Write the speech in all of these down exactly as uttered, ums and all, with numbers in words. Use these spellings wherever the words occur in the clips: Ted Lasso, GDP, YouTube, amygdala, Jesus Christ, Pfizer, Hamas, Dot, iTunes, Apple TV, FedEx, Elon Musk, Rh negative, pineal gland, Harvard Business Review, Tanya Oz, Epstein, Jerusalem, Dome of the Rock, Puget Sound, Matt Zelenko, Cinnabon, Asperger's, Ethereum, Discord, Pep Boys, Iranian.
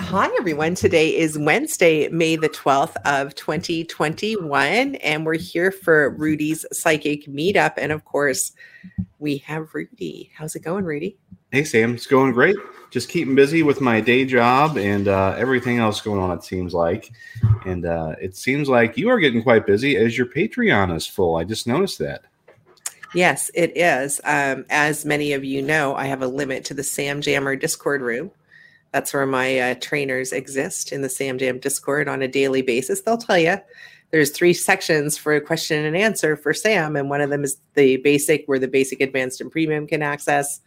Hi, everyone. Today is Wednesday, May the twelfth of twenty twenty-one, and we're here for Rudy's Psychic Meetup. And of course, we have Rudy. How's it going, Rudy? Hey, Sam. It's going great. Just keeping busy with my day job and uh, everything else going on, it seems like. And uh, it seems like you are getting quite busy as your Patreon is full. I just noticed that. Yes, it is. Um, as many of you know, I have a limit to the Sam Jammer Discord room. That's where my uh, trainers exist in the Sam Jam Discord on a daily basis. They'll tell you there's three sections for a question and answer for Sam. And one of them is the basic, where the basic, advanced, and premium can access.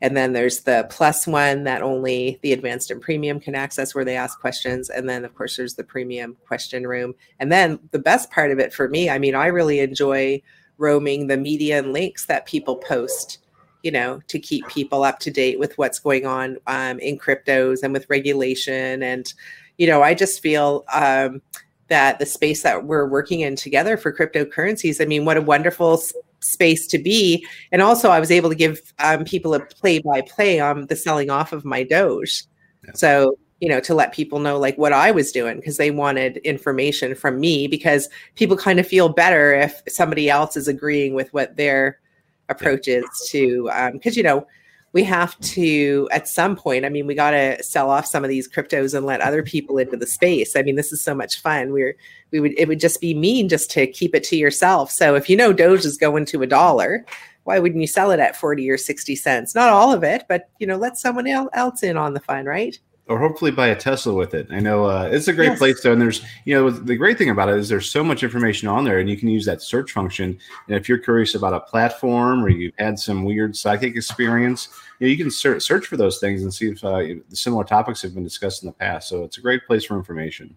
And then there's the plus one that only the advanced and premium can access, where they ask questions. And then, of course, there's the premium question room. And then the best part of it for me, I mean, I really enjoy roaming the media and links that people post, you know, to keep people up to date with what's going on um, in cryptos and with regulation. And, you know, I just feel um, that the space that we're working in together for cryptocurrencies, I mean, what a wonderful s- space to be. And also I was able to give um, people a play-by-play on the selling off of my Doge. Yeah. So, you know, to let people know like what I was doing, because they wanted information from me, because people kind of feel better if somebody else is agreeing with what they're approaches to, because, um, you know, we have to, at some point, I mean, we got to sell off some of these cryptos and let other people into the space. I mean, this is so much fun. We're, we would, it would just be mean just to keep it to yourself. So if you know Doge is going to a dollar, why wouldn't you sell it at forty or sixty cents? Not all of it, but, you know, let someone else in on the fun, right? Or hopefully buy a Tesla with it. I know uh, it's a great yes. place though. And there's, you know, the great thing about it is there's so much information on there, and you can use that search function. And if you're curious about a platform, or you've had some weird psychic experience, you know, you can search search for those things and see if uh, similar topics have been discussed in the past. So it's a great place for information.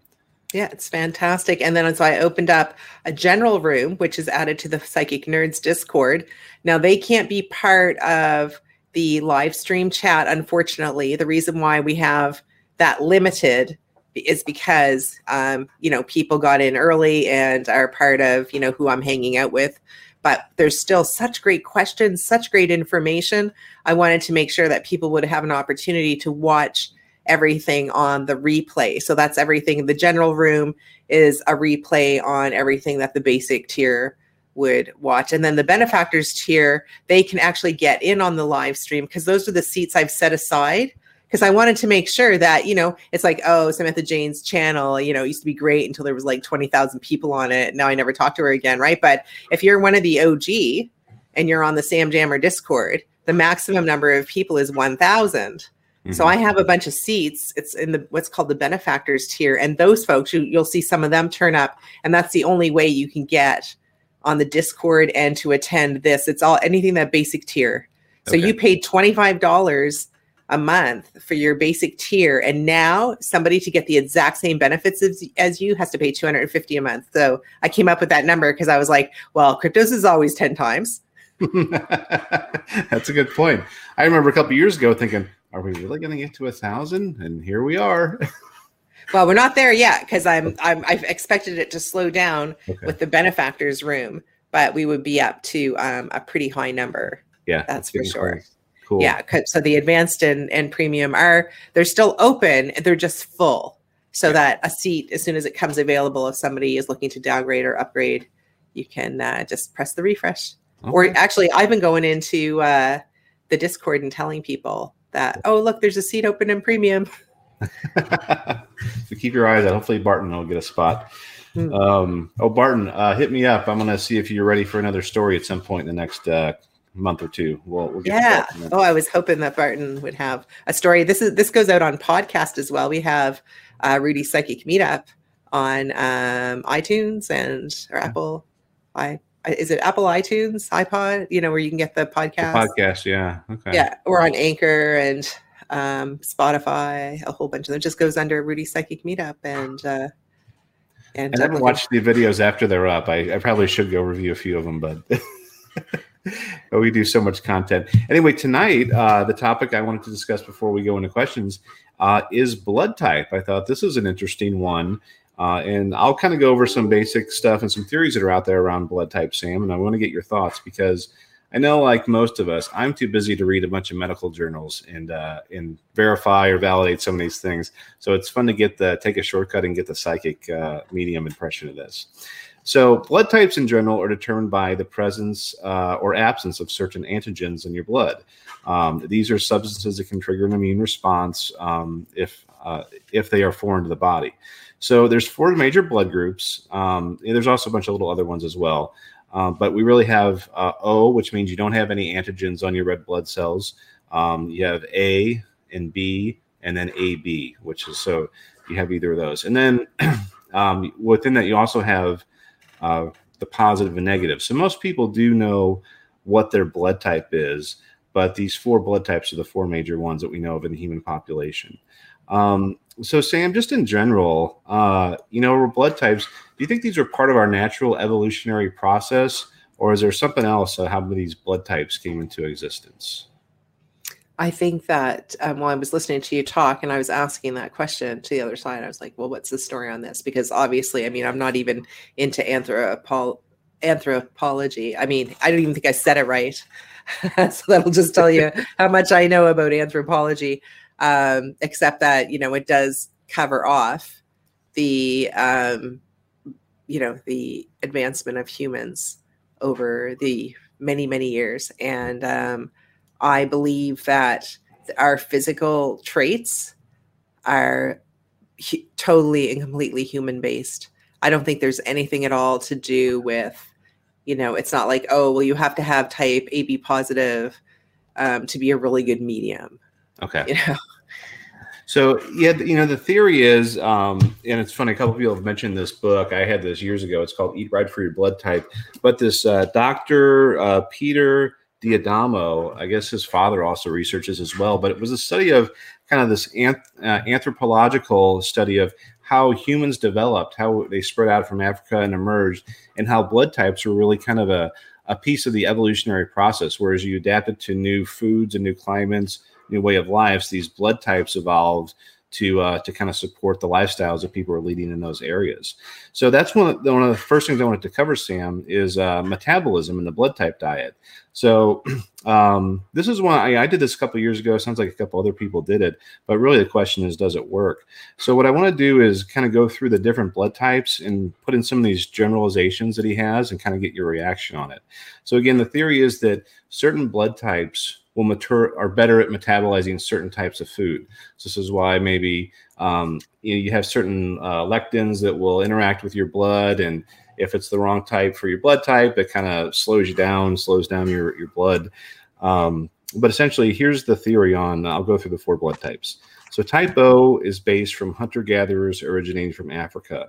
Yeah, it's fantastic. And then so I opened up a general room, which is added to the Psychic Nerds Discord. Now they can't be part of the live stream chat, unfortunately. The reason why we have that limited is because, um, you know, people got in early and are part of, you know, who I'm hanging out with. But there's still such great questions, such great information. I wanted to make sure that people would have an opportunity to watch everything on the replay. So that's everything. The general room is a replay on everything that the basic tier would watch. And then the benefactors tier, they can actually get in on the live stream, because those are the seats I've set aside, because I wanted to make sure that, you know, it's like, oh, Samantha Jane's channel, you know, it used to be great until there was like twenty thousand people on it. Now I never talk to her again, right? But if you're one of the O G and you're on the Sam Jammer Discord, the maximum number of people is one thousand. Mm-hmm. So I have a bunch of seats. It's in the what's called the benefactors tier. And those folks, you, you'll see some of them turn up. And that's the only way you can get on the Discord and to attend this. It's all anything that basic tier. So okay. You paid twenty-five dollars a month for your basic tier. And now somebody to get the exact same benefits as, as you has to pay two hundred fifty dollars a month. So I came up with that number because I was like, well, cryptos is always ten times. That's a good point. I remember a couple of years ago thinking, are we really going to get to a thousand? And here we are. Well, we're not there yet, because I'm, I'm I've expected it to slow down okay. with the benefactors room, but we would be up to um, a pretty high number. Yeah, that's, that's for sure. Cool. Cool. Yeah, so the advanced and, and premium are they're still open, they're just full, so yeah. that a seat, as soon as it comes available, if somebody is looking to downgrade or upgrade, you can uh, just press the refresh. Okay. Or actually, I've been going into uh, the Discord and telling people that, oh, look, there's a seat open in premium. So keep your eyes out. Hopefully Barton will get a spot. Um, oh, Barton, uh, hit me up. I'm going to see if you're ready for another story at some point in the next uh, month or two. We'll, we'll get yeah. Oh, I was hoping that Barton would have a story. This is this goes out on podcast as well. We have uh, Rudy Psychic Meetup on um, iTunes and or Apple. I is it Apple iTunes, iPod? You know, where you can get the podcast. The podcast, yeah, okay, yeah. We're on Anchor and um Spotify, a whole bunch of them. It just goes under Rudy Psychic Meetup. And uh and, and I haven't watched the videos after they're up. I, I probably should go review a few of them, but we do so much content anyway. Tonight uh the topic I wanted to discuss before we go into questions uh is blood type. I thought this was an interesting one, uh and I'll kind of go over some basic stuff and some theories that are out there around blood type, Sam, and I want to get your thoughts, because I know, like most of us, I'm too busy to read a bunch of medical journals and uh, and verify or validate some of these things. So it's fun to get the take a shortcut and get the psychic uh, medium impression of this. So blood types in general are determined by the presence uh, or absence of certain antigens in your blood. Um, these are substances that can trigger an immune response um, if uh, if they are foreign to the body. So there's four major blood groups. Um, and there's also a bunch of little other ones as well. Um, but we really have uh, O, which means you don't have any antigens on your red blood cells. Um, you have A and B, and then A B, which is so you have either of those. And then um, within that, you also have uh, the positive and negative. So most people do know what their blood type is, but these four blood types are the four major ones that we know of in the human population. Um, so Sam, just in general, uh, you know, our blood types, do you think these are part of our natural evolutionary process, or is there something else on how these blood types came into existence? I think that um, while I was listening to you talk and I was asking that question to the other side, I was like, well, what's the story on this? Because obviously, I mean, I'm not even into anthropo- anthropology. I mean, I don't even think I said it right. So that'll just tell you how much I know about anthropology. Um, except that, you know, it does cover off the, um, you know, the advancement of humans over the many, many years. And um, I believe that our physical traits are hu- totally and completely human based. I don't think there's anything at all to do with, you know, it's not like, oh, well, you have to have type A B positive um, to be a really good medium. Okay. Yeah. So, yeah, you know, the theory is, um, and it's funny, a couple of people have mentioned this book. I had this years ago. It's called Eat Right for Your Blood Type. But this uh, Doctor uh, Peter D'Adamo, I guess his father also researches as well. But it was a study of kind of this anth- uh, anthropological study of how humans developed, how they spread out from Africa and emerged, and how blood types were really kind of a, a piece of the evolutionary process, whereas you adapted to new foods and new climates, new way of lives, these blood types evolved to uh, to kind of support the lifestyles that people are leading in those areas. So that's one of the, one of the first things I wanted to cover, Sam, is uh, metabolism and the blood type diet. So um, this is one, I, I did this a couple of years ago. It sounds like a couple other people did it, but really the question is, does it work? So what I want to do is kind of go through the different blood types and put in some of these generalizations that he has and kind of get your reaction on it. So again, the theory is that certain blood types will mature are better at metabolizing certain types of food. So this is why maybe um, you know, you have certain uh, lectins that will interact with your blood, and if it's the wrong type for your blood type, it kind of slows you down, slows down your your blood. Um, but essentially, here's the theory on. I'll go through the four blood types. So type O is based from hunter-gatherers originating from Africa.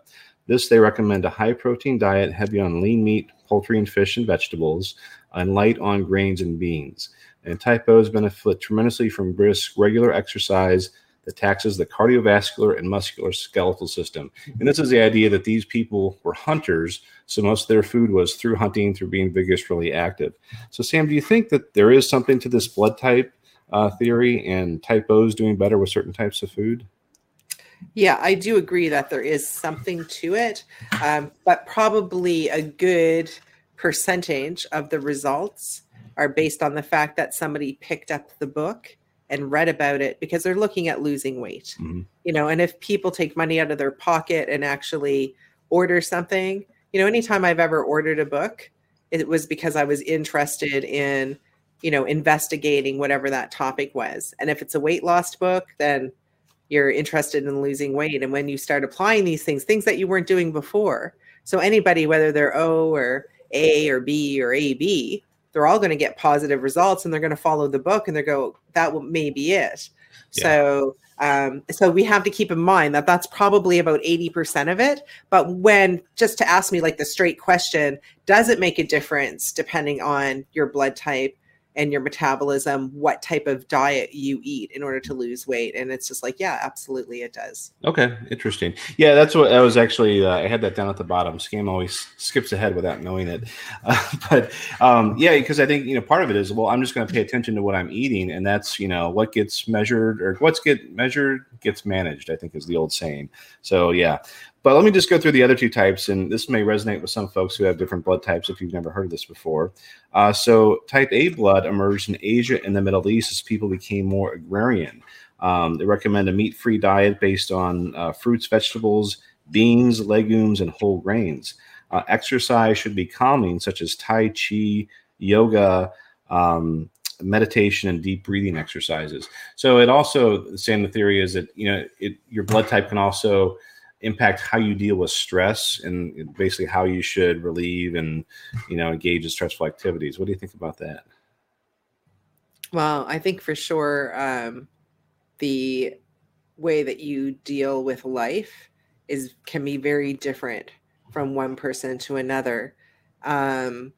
This, they recommend a high-protein diet, heavy on lean meat, poultry and fish and vegetables, and light on grains and beans. And type O's benefit tremendously from brisk, regular exercise that taxes the cardiovascular and muscular skeletal system. And this is the idea that these people were hunters, so most of their food was through hunting, through being vigorously active. So, Sam, do you think that there is something to this blood type uh, theory and type O's doing better with certain types of food? Yeah, I do agree that there is something to it, um, but probably a good percentage of the results are based on the fact that somebody picked up the book and read about it because they're looking at losing weight, mm-hmm. you know, and if people take money out of their pocket and actually order something, you know, anytime I've ever ordered a book, it was because I was interested in, you know, investigating whatever that topic was. And if it's a weight loss book, then you're interested in losing weight. And when you start applying these things, things that you weren't doing before. So anybody, whether they're O or A or B or A B, they're all going to get positive results and they're going to follow the book and they go, that may be it. Yeah. So, um, so we have to keep in mind that that's probably about eighty percent of it. But when just to ask me like the straight question, does it make a difference depending on your blood type and your metabolism, what type of diet you eat in order to lose weight? And it's just like, yeah, absolutely. It does. Okay. Interesting. Yeah. That's what I was actually, uh, I had that down at the bottom. Scam always skips ahead without knowing it. Uh, but um, yeah, because I think, you know, part of it is, well, I'm just going to pay attention to what I'm eating. And that's, you know, what gets measured or what's get measured gets managed, I think is the old saying. So yeah. But let me just go through the other two types, and this may resonate with some folks who have different blood types if you've never heard of this before. Uh, so type A blood emerged in Asia and the Middle East as people became more agrarian. Um, they recommend a meat-free diet based on uh, fruits, vegetables, beans, legumes, and whole grains. Uh, exercise should be calming, such as Tai Chi, yoga, um, meditation, and deep breathing exercises. So it also, Sam, the theory is that, you know, it, your blood type can also impact how you deal with stress and basically how you should relieve and, you know, engage in stressful activities. What do you think about that? Well, I think for sure um, the way that you deal with life is can be very different from one person to another. Um,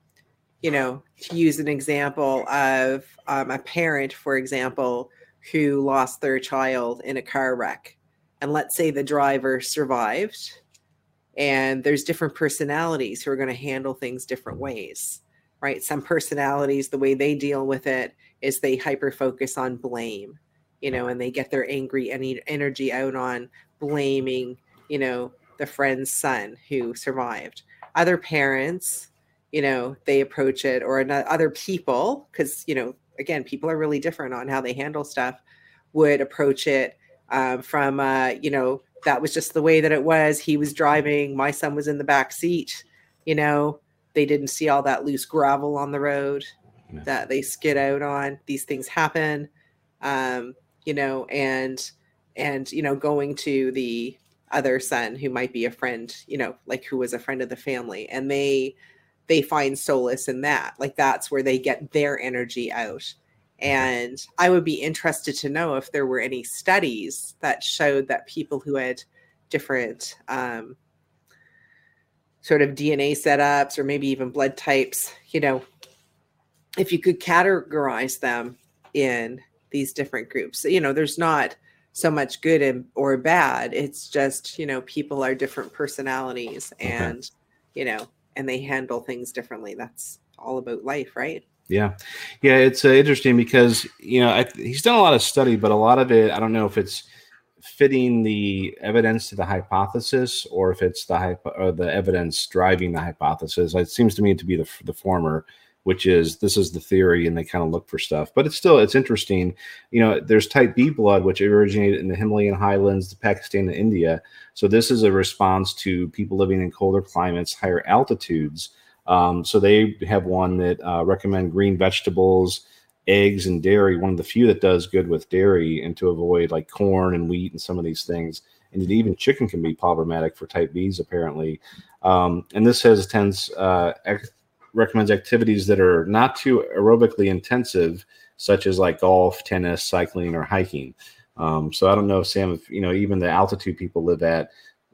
you know, to use an example of um, a parent, for example, who lost their child in a car wreck. And let's say the driver survived, and there's different personalities who are going to handle things different ways, right? Some personalities, the way they deal with it is they hyper-focus on blame, you know, and they get their angry energy out on blaming, you know, the friend's son who survived. Other parents, you know, they approach it, or other people, because, you know, again, people are really different on how they handle stuff, would approach it Um, from, uh, you know, that was just the way that it was. He was driving. My son was in the back seat. You know, they didn't see all that loose gravel on the road no. that they skid out on. These things happen, um, you know, and, and, you know, going to the other son who might be a friend, you know, like who was a friend of the family. And they, they find solace in that. Like that's where they get their energy out. And I would be interested to know if there were any studies that showed that people who had different um, sort of D N A setups or maybe even blood types, you know, if you could categorize them in these different groups. You know, there's not so much good and, or bad. It's just, you know, people are different personalities and, okay. you know, and they handle things differently. That's all about life, right? Yeah. Yeah. It's uh, interesting because, you know, I, he's done a lot of study, but a lot of it, I don't know if it's fitting the evidence to the hypothesis or if it's the hypo- or the evidence driving the hypothesis. It seems to me to be the, the former, which is this is the theory and they kind of look for stuff, but it's still, it's interesting. You know, there's type B blood, which originated in the Himalayan highlands, Pakistan and India. So this is a response to people living in colder climates, higher altitudes. Um, so they have one that uh, recommend green vegetables, eggs, and dairy. One of the few that does good with dairy, and to avoid like corn and wheat and some of these things. And even chicken can be problematic for type Bs apparently. Um, and this has tends uh, ex- recommends activities that are not too aerobically intensive, such as like golf, tennis, cycling, or hiking. Um, so I don't know, Sam, if you know even the altitude people live at.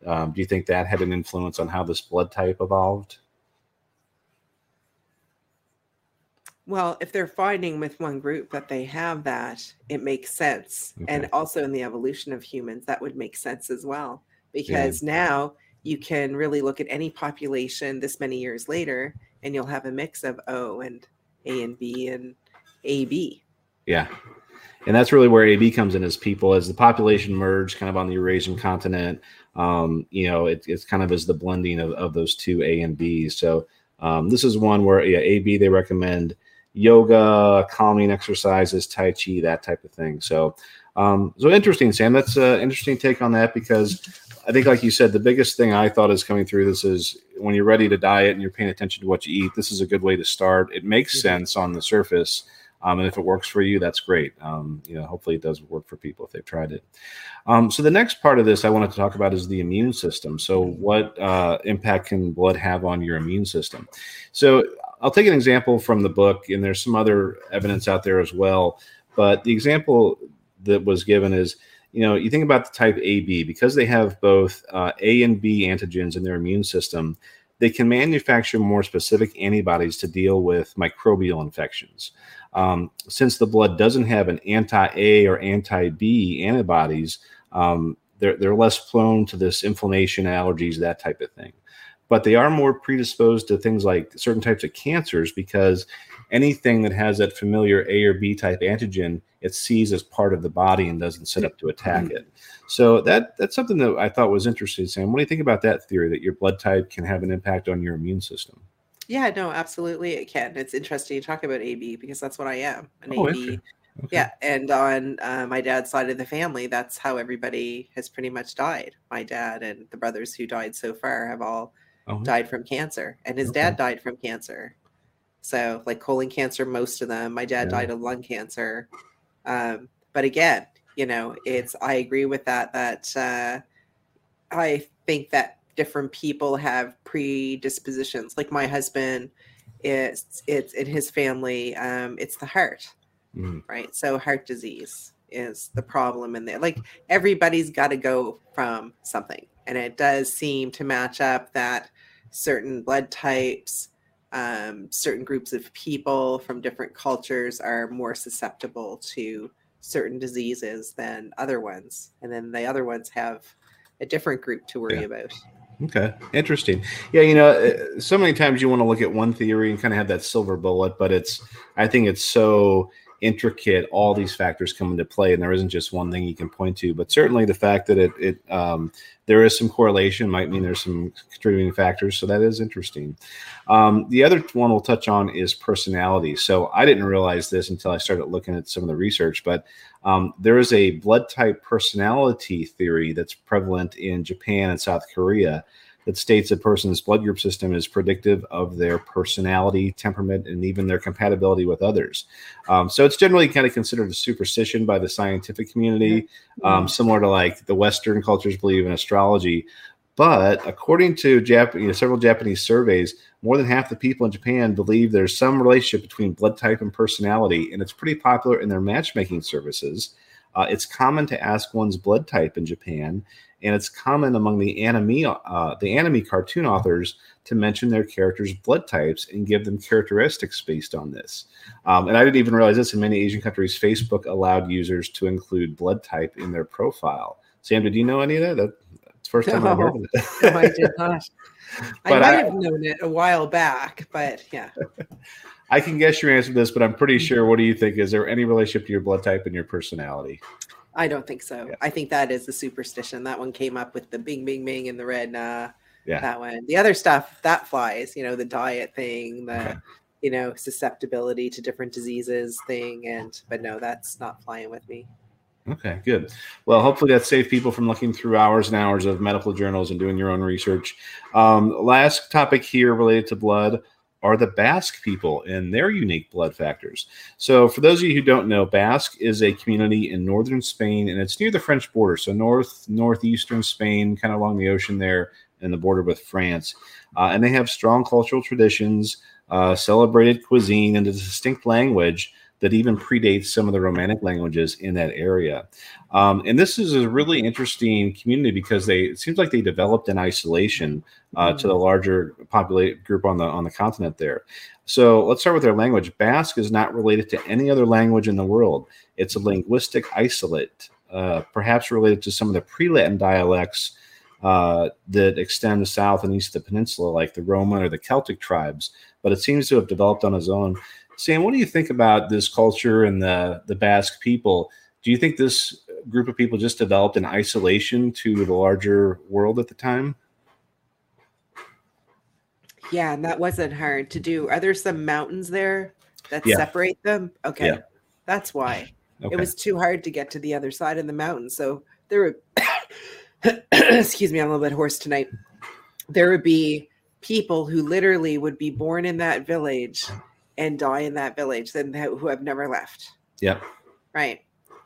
Um, do you think that had an influence on how this blood type evolved? Well, if they're finding with one group that they have that, it makes sense. Okay. And also in the evolution of humans, that would make sense as well. Because yeah. now you can really look at any population this many years later, and you'll have a mix of O and A and B and A B. Yeah. And that's really where A B comes in as people, as the population merged kind of on the Eurasian continent, um, you know, it, it's kind of as the blending of, of those two A and B. So um, this is one where yeah, A B, they recommend yoga, calming exercises, Tai Chi, that type of thing. So, um, so interesting, Sam. That's an interesting take on that because I think, like you said, the biggest thing I thought is coming through this is when you're ready to diet and you're paying attention to what you eat, this is a good way to start. It makes sense on the surface. Um, and if it works for you, that's great. Um, you know, hopefully it does work for people if they've tried it. Um, so the next part of this I wanted to talk about is the immune system. So what uh, impact can blood have on your immune system? So I'll take an example from the book, and there's some other evidence out there as well. But the example that was given is, you know, you think about the type A B, because they have both uh, A and B antigens in their immune system, they can manufacture more specific antibodies to deal with microbial infections. Um, since the blood doesn't have an anti-A or anti-B antibodies, um, they're, they're less prone to this inflammation, allergies, that type of thing. But they are more predisposed to things like certain types of cancers because anything that has that familiar A or B type antigen, it sees as part of the body and doesn't set up to attack it. So that that's something that I thought was interesting, Sam. What do you think about that theory, that your blood type can have an impact on your immune system? Yeah, no, absolutely it can. It's interesting you talk about A B because that's what I am, an oh, A B. Okay. Yeah, and on uh, my dad's side of the family, that's how everybody has pretty much died. My dad and the brothers who died so far have all oh, died from cancer, and his okay. dad died from cancer. So like colon cancer, most of them. My dad yeah. died of lung cancer. Um, but again, you know, it's, I agree with that, that uh, I think that different people have predispositions. Like my husband, it's, it's in his family, um, it's the heart, mm. right? So heart disease is the problem in there. Like everybody's got to go from something. And it does seem to match up that certain blood types, Um, certain groups of people from different cultures are more susceptible to certain diseases than other ones. And then the other ones have a different group to worry yeah. about. Okay. Interesting. Yeah. You know, so many times you want to look at one theory and kind of have that silver bullet, but it's, I think it's so intricate. All these factors come into play and there isn't just one thing you can point to, but certainly the fact that it, it um, there is some correlation might mean there's some contributing factors. So that is interesting. Um, the other one we'll touch on is personality. So I didn't realize this until I started looking at some of the research, but um, there is a blood type personality theory that's prevalent in Japan and South Korea that states a person's blood group system is predictive of their personality, temperament, and even their compatibility with others. Um, so it's generally kind of considered a superstition by the scientific community, um, similar to like the Western cultures believe in astrology. But according to Jap- you know, several Japanese surveys, more than half the people in Japan believe there's some relationship between blood type and personality, and it's pretty popular in their matchmaking services. Uh, it's common to ask one's blood type in Japan, and it's common among the anime uh, the anime cartoon authors to mention their characters' blood types and give them characteristics based on this. Um, and I didn't even realize this. In many Asian countries, Facebook allowed users to include blood type in their profile. Sam, did you know any of that? That's the first no, time I've heard of it. No, I did not. I might I, have known it a while back, but yeah. I can guess your answer to this, but I'm pretty sure. What do you think? Is there any relationship to your blood type and your personality? I don't think so. Yeah. I think that is the superstition. That one came up with the bing, bing, bing and the red nah. Yeah. That one. The other stuff, that flies, you know, the diet thing, the, okay. you know, susceptibility to different diseases thing. And but no, that's not flying with me. Okay, good. Well, hopefully that saved people from looking through hours and hours of medical journals and doing your own research. Um, last topic here related to blood are the Basque people and their unique blood factors. So for those of you who don't know, Basque is a community in northern Spain, and it's near the French border. So north, northeastern Spain, kind of along the ocean there and the border with France. Uh, and they have strong cultural traditions, uh, celebrated cuisine, and a distinct language that even predates some of the Romantic languages in that area. Um, and this is a really interesting community because they it seems like they developed in isolation uh, mm-hmm. to the larger populate group on the on the continent there. So let's start with their language. Basque is not related to any other language in the world. It's a linguistic isolate, uh, perhaps related to some of the pre-Latin dialects uh, that extend south and east of the peninsula, like the Roman or the Celtic tribes, but it seems to have developed on its own. Sam, what do you think about this culture and the, the Basque people? Do you think this group of people just developed in isolation to the larger world at the time? Yeah, and that wasn't hard to do. Are there some mountains there that yeah. separate them? Okay, yeah. that's why. Okay. It was too hard to get to the other side of the mountain. So there would, excuse me, I'm a little bit hoarse tonight. There would be people who literally would be born in that village and die in that village then who have never left. Yeah. Right.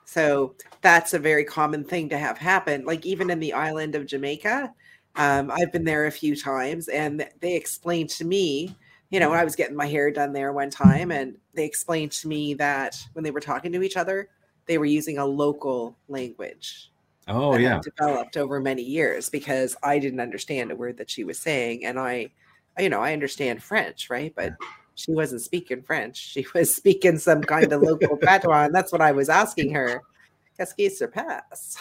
So that's a very common thing to have happen. Like even in the island of Jamaica, um, I've been there a few times and they explained to me, you know, when I was getting my hair done there one time, and they explained to me that when they were talking to each other, they were using a local language. Oh yeah. Developed over many years because I didn't understand a word that she was saying. And I, you know, I understand French, right? But she wasn't speaking French. She was speaking some kind of local patois, and that's what I was asking her. Qu'est-ce qui se passe?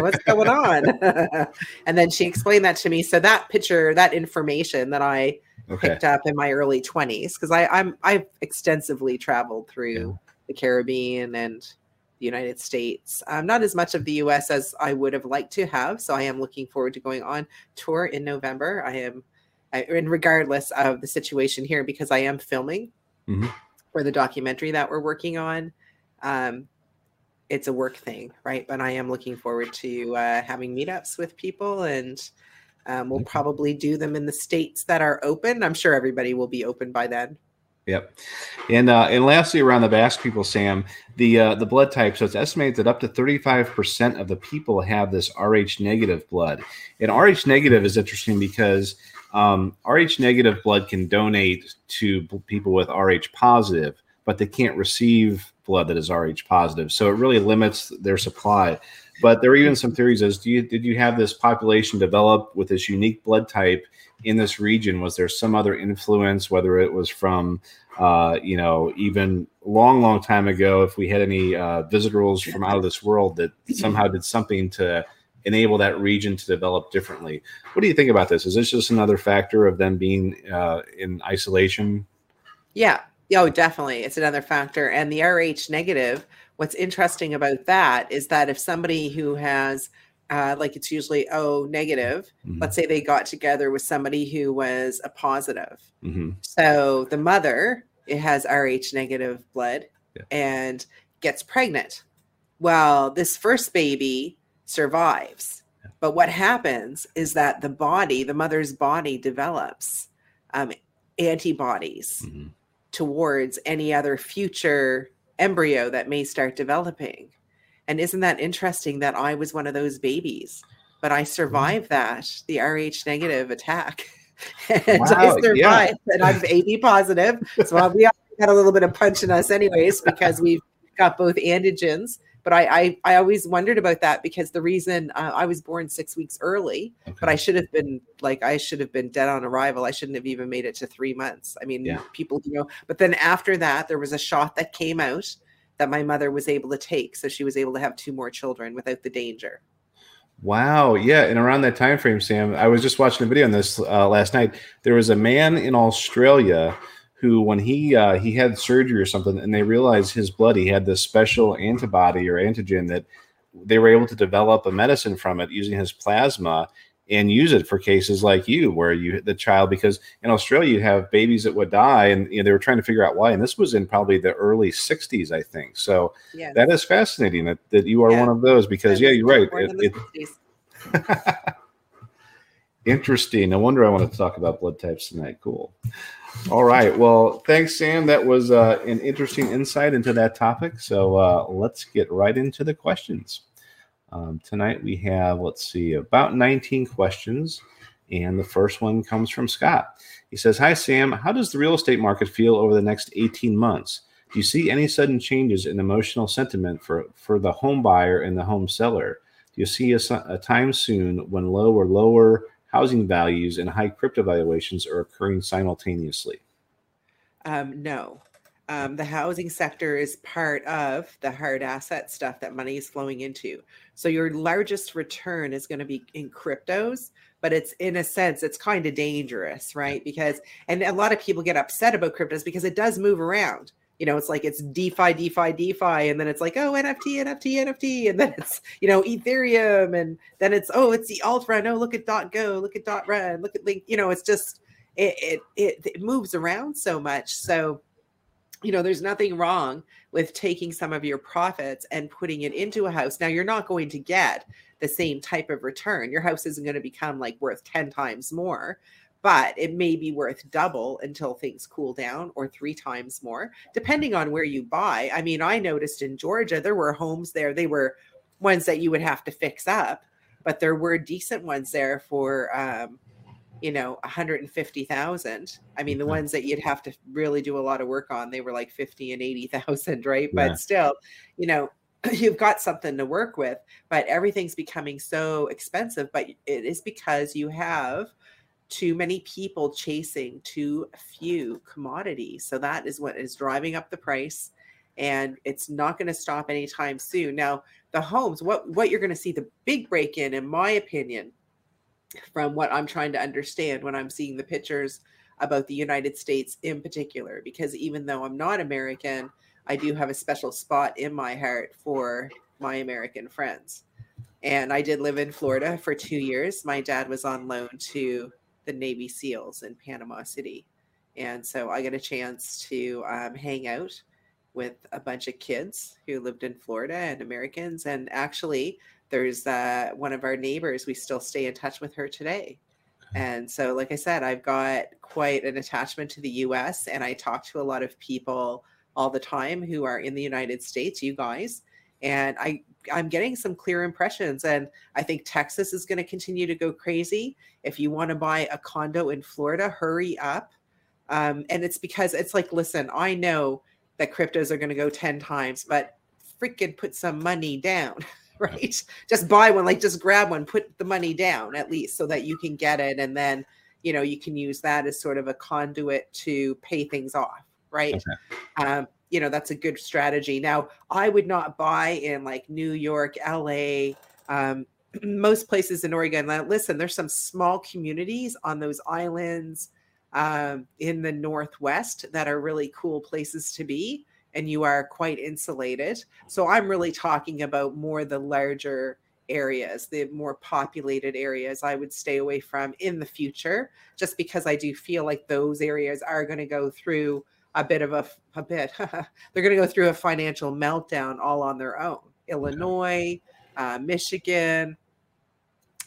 What's going on? And then she explained that to me. So that picture, that information that I okay. picked up in my early twenties, because I I'm I've extensively traveled through yeah. the Caribbean and the United States. Um, not as much of the U S as I would have liked to have. So I am looking forward to going on tour in November. I am, I, and regardless of the situation here, because I am filming mm-hmm. for the documentary that we're working on. Um, it's a work thing, right? But I am looking forward to uh, having meetups with people, and um, we'll probably do them in the states that are open. I'm sure everybody will be open by then. Yep. And uh, and lastly, around the Basque people, Sam, the uh, the blood type. So it's estimated that up to thirty-five percent of the people have this Rh negative blood. And Rh negative is interesting because um, Rh negative blood can donate to people with Rh positive, but they can't receive blood that is Rh positive. So it really limits their supply. But there are even some theories as, do you, did you have this population develop with this unique blood type in this region? Was there some other influence, whether it was from, uh, you know, even long, long time ago, if we had any uh, visitors from out of this world that somehow did something to enable that region to develop differently? What do you think about this? Is this just another factor of them being uh, in isolation? Yeah. Oh, definitely. It's another factor. And the Rh negative, what's interesting about that is that if somebody who has, uh, like it's usually O negative, mm-hmm. let's say they got together with somebody who was a positive. Mm-hmm. So the mother, it has Rh negative blood yeah. and gets pregnant. Well, this first baby survives. Yeah. But what happens is that the body, the mother's body develops um, antibodies mm-hmm. towards any other future embryo that may start developing. And isn't that interesting that I was one of those babies, but I survived that, the Rh negative attack. and wow, I survived yeah. and I'm A B positive. So I'll be, got a little bit of punch in us anyways, because we've got both antigens. But I, I, I always wondered about that, because the reason uh, I was born six weeks early, okay. but I should have been like, I should have been dead on arrival. I shouldn't have even made it to three months. I mean, yeah. people, you know, but then after that, there was a shot that came out that my mother was able to take. So she was able to have two more children without the danger. Wow. Yeah. And around that time frame, Sam, I was just watching a video on this uh, last night. There was a man in Australia who, when he uh, he had surgery or something, and they realized his blood, he had this special antibody or antigen that they were able to develop a medicine from it using his plasma and use it for cases like you, where you the child, because in Australia you have babies that would die, and you know, they were trying to figure out why. And this was in probably the early sixties, I think. So yeah. that is fascinating that, that you are yeah. one of those, because yeah, yeah you're right. It, it, interesting. No wonder I want to talk about blood types tonight. Cool. All right. Well, thanks, Sam. That was uh, an interesting insight into that topic. So uh, let's get right into the questions. Um, tonight we have, let's see, about nineteen questions. And the first one comes from Scott. He says, hi, Sam. How does the real estate market feel over the next eighteen months? Do you see any sudden changes in emotional sentiment for, for the home buyer and the home seller? Do you see a, a time soon when low or lower housing values and high crypto valuations are occurring simultaneously? Um, no. Um, the housing sector is part of the hard asset stuff that money is flowing into. So your largest return is going to be in cryptos, but it's, in a sense, it's kind of dangerous, right? Because, and a lot of people get upset about cryptos because it does move around. You know, it's like it's DeFi, DeFi, DeFi, and then it's like, oh, N F T, N F T, N F T, and then it's, you know, Ethereum, and then it's, oh, it's the alt run. Oh, look at Dot Go, look at Dot Run, look at Link. You know, it's just, it, it, it, it moves around so much. So, you know, there's nothing wrong with taking some of your profits and putting it into a house. Now, you're not going to get the same type of return. Your house isn't going to become like worth ten times more, but it may be worth double until things cool down, or three times more, depending on where you buy. I mean, I noticed in Georgia, there were homes there. They were ones that you would have to fix up, but there were decent ones there for, um, you know, one hundred fifty thousand. I mean, the ones that you'd have to really do a lot of work on, they were like fifty and eighty thousand, right? Yeah. But still, you know, you've got something to work with, but everything's becoming so expensive. But it is because you have too many people chasing too few commodities. So that is what is driving up the price, and it's not going to stop anytime soon. Now, the homes, what, what you're going to see the big break in, in my opinion, from what I'm trying to understand when I'm seeing the pictures about the United States in particular, because even though I'm not American, I do have a special spot in my heart for my American friends. And I did live in Florida for two years. My dad was on loan to the Navy SEALs in Panama City. And so I got a chance to um, hang out with a bunch of kids who lived in Florida and Americans. And actually, there's uh, one of our neighbors, we still stay in touch with her today. And so, like I said, I've got quite an attachment to the U S, and I talk to a lot of people all the time who are in the United States, you guys. And I, I'm getting some clear impressions. And I think Texas is going to continue to go crazy. If you want to buy a condo in Florida, hurry up. Um, and it's because it's like, listen, I know that cryptos are going to go ten times, but freaking put some money down, right? Just buy one, like just grab one, put the money down at least so that you can get it. And then, you know, you can use that as sort of a conduit to pay things off, right? Okay. Um, you know, that's a good strategy. Now, I would not buy in like New York, L A, um, most places in Oregon. Now, listen, there's some small communities on those islands um, in the Northwest that are really cool places to be, and you are quite insulated. So I'm really talking about more the larger areas, the more populated areas I would stay away from in the future, just because I do feel like those areas are going to go through a bit of a, a bit, they're going to go through a financial meltdown all on their own. Illinois, uh, Michigan,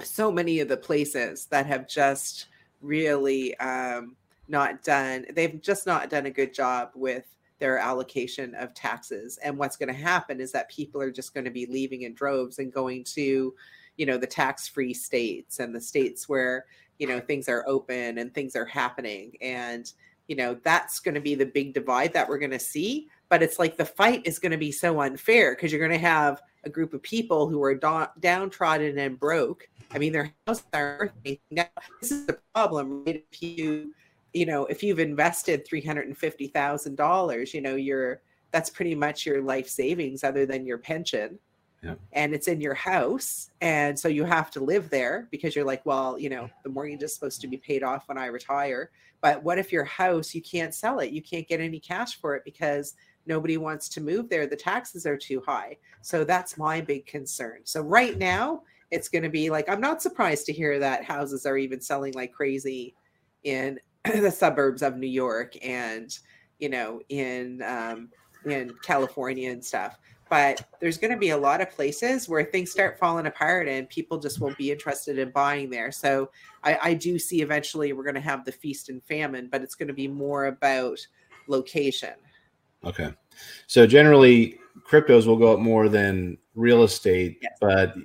so many of the places that have just really um, not done, they've just not done a good job with their allocation of taxes. And what's going to happen is that people are just going to be leaving in droves and going to, you know, the tax-free states and the states where, you know, things are open and things are happening. And you know, that's going to be the big divide that we're going to see. But it's like the fight is going to be so unfair because you're going to have a group of people who are da- downtrodden and broke. I mean, their houses aren't worth anything. Now, this is the problem. Right? If you, you know, if you've invested three hundred fifty thousand dollars, you know, you're, that's pretty much your life savings other than your pension. Yeah. And it's in your house. And so you have to live there because you're like, well, you know, the mortgage is supposed to be paid off when I retire. But what if your house, you can't sell it? You can't get any cash for it because nobody wants to move there. The taxes are too high. So that's my big concern. So right now it's going to be like, I'm not surprised to hear that houses are even selling like crazy in the suburbs of New York and, you know, in, um, in California and stuff. But there's going to be a lot of places where things start falling apart and people just won't be interested in buying there. So I, I do see eventually we're going to have the feast and famine, but it's going to be more about location. Okay. So generally cryptos will go up more than real estate, yes. But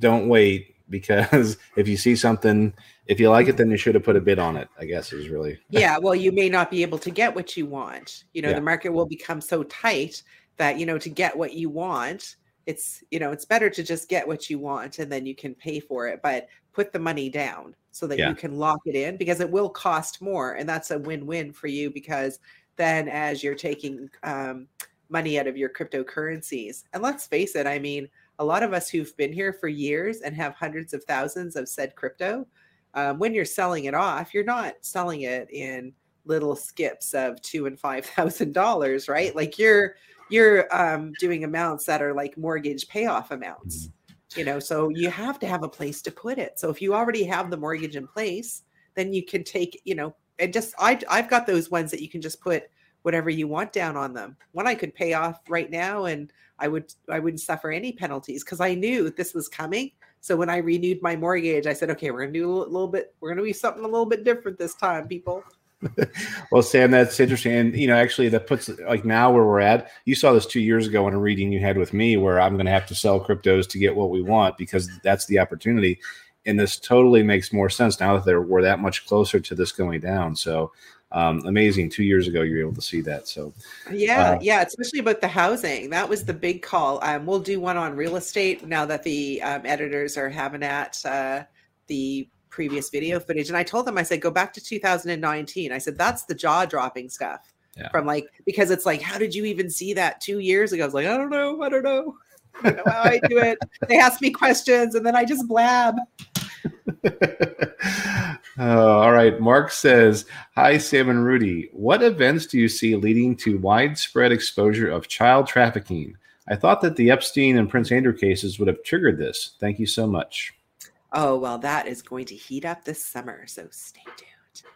don't wait, because if you see something, if you like it, then you should have put a bid on it, I guess is really. Yeah. Well, you may not be able to get what you want. You know, yeah. The market will become so tight that, you know, to get what you want, it's, you know, it's better to just get what you want and then you can pay for it, but put the money down so that yeah. you can lock it in, because it will cost more. And that's a win-win for you, because then as you're taking um, money out of your cryptocurrencies, and let's face it, I mean, a lot of us who've been here for years and have hundreds of thousands of said crypto, um, when you're selling it off, you're not selling it in little skips of two and five thousand dollars, right? Like you're, you're um, doing amounts that are like mortgage payoff amounts, you know, so you have to have a place to put it. So if you already have the mortgage in place, then you can take, you know, and just, I, I've got those ones that you can just put whatever you want down on them. One I could pay off right now and I would, I wouldn't suffer any penalties because I knew this was coming. So when I renewed my mortgage, I said, okay, we're going to do a little bit, we're going to do something a little bit different this time, people. Well, Sam, that's interesting. And, you know, actually that puts like now where we're at, you saw this two years ago in a reading you had with me where I'm going to have to sell cryptos to get what we want because that's the opportunity. And this totally makes more sense now that they're, we're that much closer to this going down. So um, amazing. Two years ago, you were able to see that. So yeah, uh, yeah. Especially about the housing. That was the big call. Um, we'll do one on real estate now that the um, editors are having at uh, the previous video footage. And I told them, I said, go back to two thousand nineteen. I said, that's the jaw dropping stuff yeah. from like, because it's like, how did you even see that two years ago? I was like, I don't know. I don't know. I don't know how I do it. They ask me questions and then I just blab. Oh, all right. Mark says, hi, Sam and Rudy. What events do you see leading to widespread exposure of child trafficking? I thought that the Epstein and Prince Andrew cases would have triggered this. Thank you so much. Oh, well, that is going to heat up this summer, so stay tuned.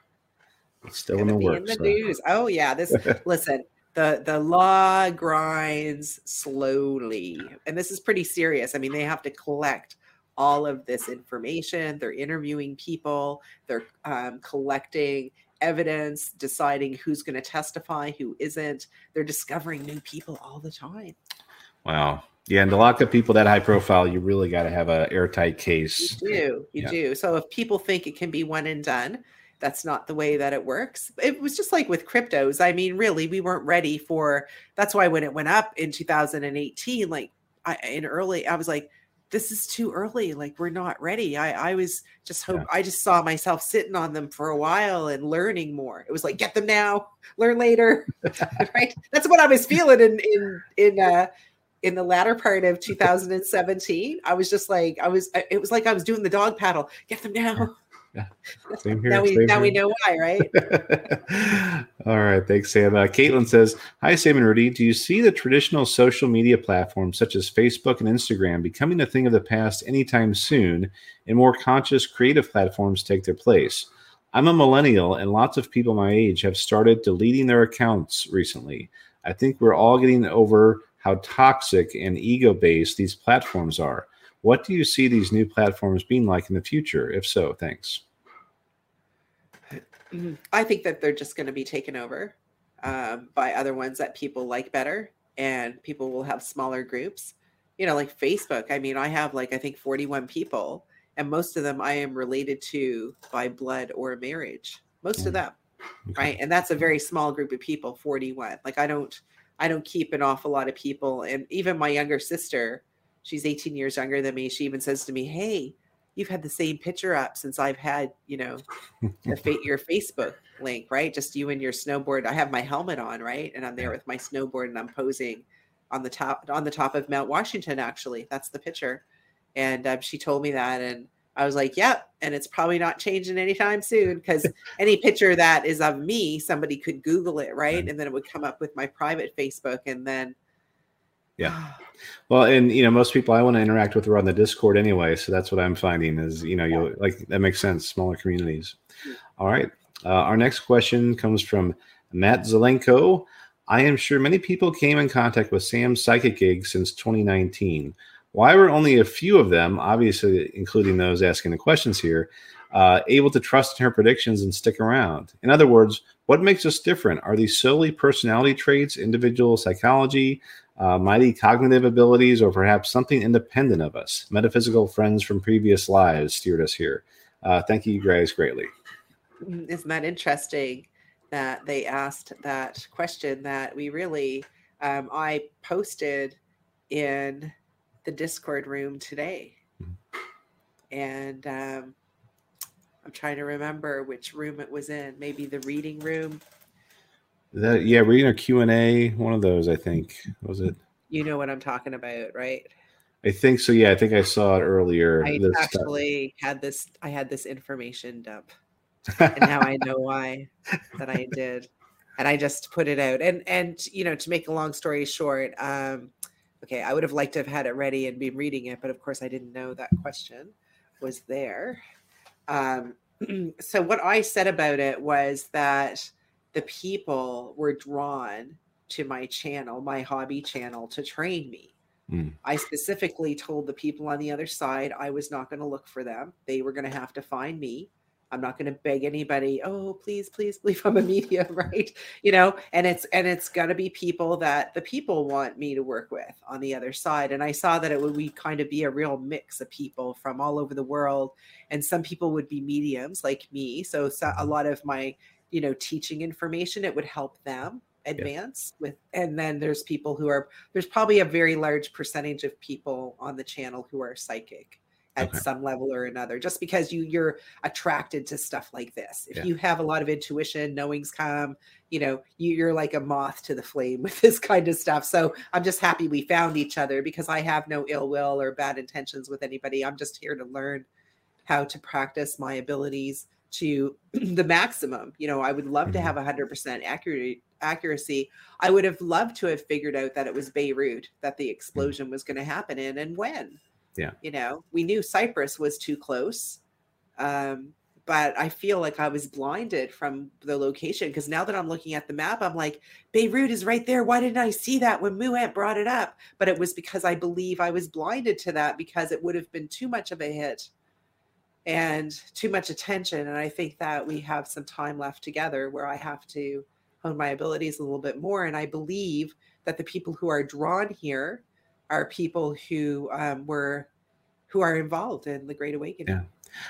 It's still in the works. In the news. Oh, yeah. This listen, the, the law grinds slowly. And this is pretty serious. I mean, they have to collect all of this information. They're interviewing people. They're um, collecting evidence, deciding who's going to testify, who isn't. They're discovering new people all the time. Wow. Yeah, and to lock up people that high profile, you really got to have an airtight case. You do. You yeah. do. So if people think it can be one and done, that's not the way that it works. It was just like with cryptos. I mean, really, we weren't ready for, that's why when it went up in two thousand eighteen, like I, in early, I was like, this is too early. Like, we're not ready. I, I was just hope. Yeah. I just saw myself sitting on them for a while and learning more. It was like, get them now, learn later. Right. That's what I was feeling in, in, in, uh, in the latter part of two thousand seventeen. I was just like, I was, it was like I was doing the dog paddle, get them now. Yeah. Same here. now we, Same now here. we know why, right? All right. Thanks, Sam. Uh, Caitlin says, hi, Sam and Rudy. Do you see the traditional social media platforms such as Facebook and Instagram becoming a thing of the past anytime soon, and more conscious creative platforms take their place? I'm a millennial, and lots of people my age have started deleting their accounts recently. I think we're all getting over how toxic and ego-based these platforms are. What do you see these new platforms being like in the future? If so, thanks. I think that they're just going to be taken over um, by other ones that people like better, and people will have smaller groups. You know, like Facebook. I mean, I have like, I think forty-one people, and most of them I am related to by blood or marriage. Most mm. of them, okay. Right? And that's a very small group of people, forty-one. Like I don't, I don't keep an awful lot of people. And even my younger sister, she's eighteen years younger than me. She even says to me, hey, you've had the same picture up since I've had, you know, the fa- your Facebook link, right? Just you and your snowboard. I have my helmet on, right? And I'm there with my snowboard, and I'm posing on the top on the top of Mount Washington, actually. That's the picture. And um, she told me that, and I was like, yep. And it's probably not changing anytime soon, because any picture that is of me, somebody could Google it, right? And then it would come up with my private Facebook, and then yeah. Well, and, you know, most people I want to interact with are on the Discord anyway. So that's what I'm finding is, you know, you like that makes sense. Smaller communities. All right. Uh, our next question comes from Matt Zelenko. I am sure many people came in contact with Sam's psychic gig since twenty nineteen. Why were only a few of them, obviously including those asking the questions here, uh, able to trust in her predictions and stick around? In other words, what makes us different? Are these solely personality traits, individual psychology, Uh, mighty cognitive abilities, or perhaps something independent of us? Metaphysical friends from previous lives steered us here. Uh, thank you guys greatly. Isn't that interesting that they asked that question that we really, um, I posted in the Discord room today. Mm-hmm. And um, I'm trying to remember which room it was in. Maybe the reading room. That, yeah, reading a Q and A, one of those, I think. Was it? You know what I'm talking about, right? I think so, yeah. I think I saw it earlier. I this actually time. had this, I had this information dump. And now I know why that I did. And I just put it out. And, and you know, to make a long story short, um, okay, I would have liked to have had it ready and been reading it. But, of course, I didn't know that question was there. Um, so what I said about it was that the people were drawn to my channel, my hobby channel, to train me. Mm. I specifically told the people on the other side I was not going to look for them. They were going to have to find me. I'm not going to beg anybody, oh, please, please believe I'm a medium, right? You know, and it's and it's going to be people that the people want me to work with on the other side. And I saw that it would be kind of be a real mix of people from all over the world. And some people would be mediums like me. So, so a lot of my you know, teaching information, it would help them advance yeah. with, and then there's people who are, there's probably a very large percentage of people on the channel who are psychic at okay. some level or another, just because you, you're attracted to stuff like this. If yeah. you have a lot of intuition, knowings come, you know, you, you're like a moth to the flame with this kind of stuff. So I'm just happy we found each other, because I have no ill will or bad intentions with anybody. I'm just here to learn how to practice my abilities to the maximum. You know, I would love to have one hundred percent accuracy. I would have loved to have figured out that it was Beirut, that the explosion was going to happen in and when. Yeah. You know, we knew Cyprus was too close. Um, but I feel like I was blinded from the location, because now that I'm looking at the map, I'm like, Beirut is right there. Why didn't I see that when Muant brought it up? But it was because I believe I was blinded to that, because it would have been too much of a hit and too much attention. And I think that we have some time left together where I have to hone my abilities a little bit more. And I believe that the people who are drawn here are people who um, were, who are involved in the Great Awakening. Yeah.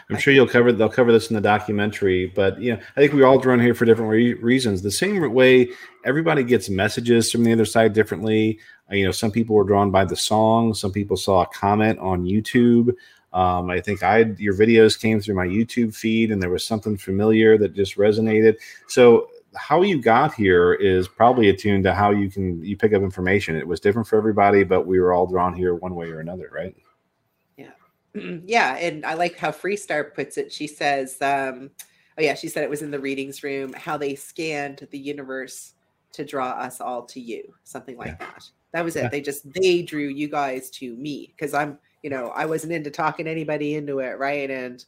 I'm sure you'll cover. They'll cover this in the documentary, but you know, I think we're all drawn here for different re- reasons. The same way everybody gets messages from the other side differently. Uh, you know, some people were drawn by the song. Some people saw a comment on YouTube. Um, I think I your videos came through my YouTube feed, and there was something familiar that just resonated. So how you got here is probably attuned to how you can you pick up information. It was different for everybody, but we were all drawn here one way or another, right? Yeah, and I like how Freestar puts it. She says, um, oh yeah, she said it was in the readings room, how they scanned the universe to draw us all to you, something like yeah. that. That was it. Yeah. They just, they drew you guys to me, because I'm, you know, I wasn't into talking anybody into it, right? And,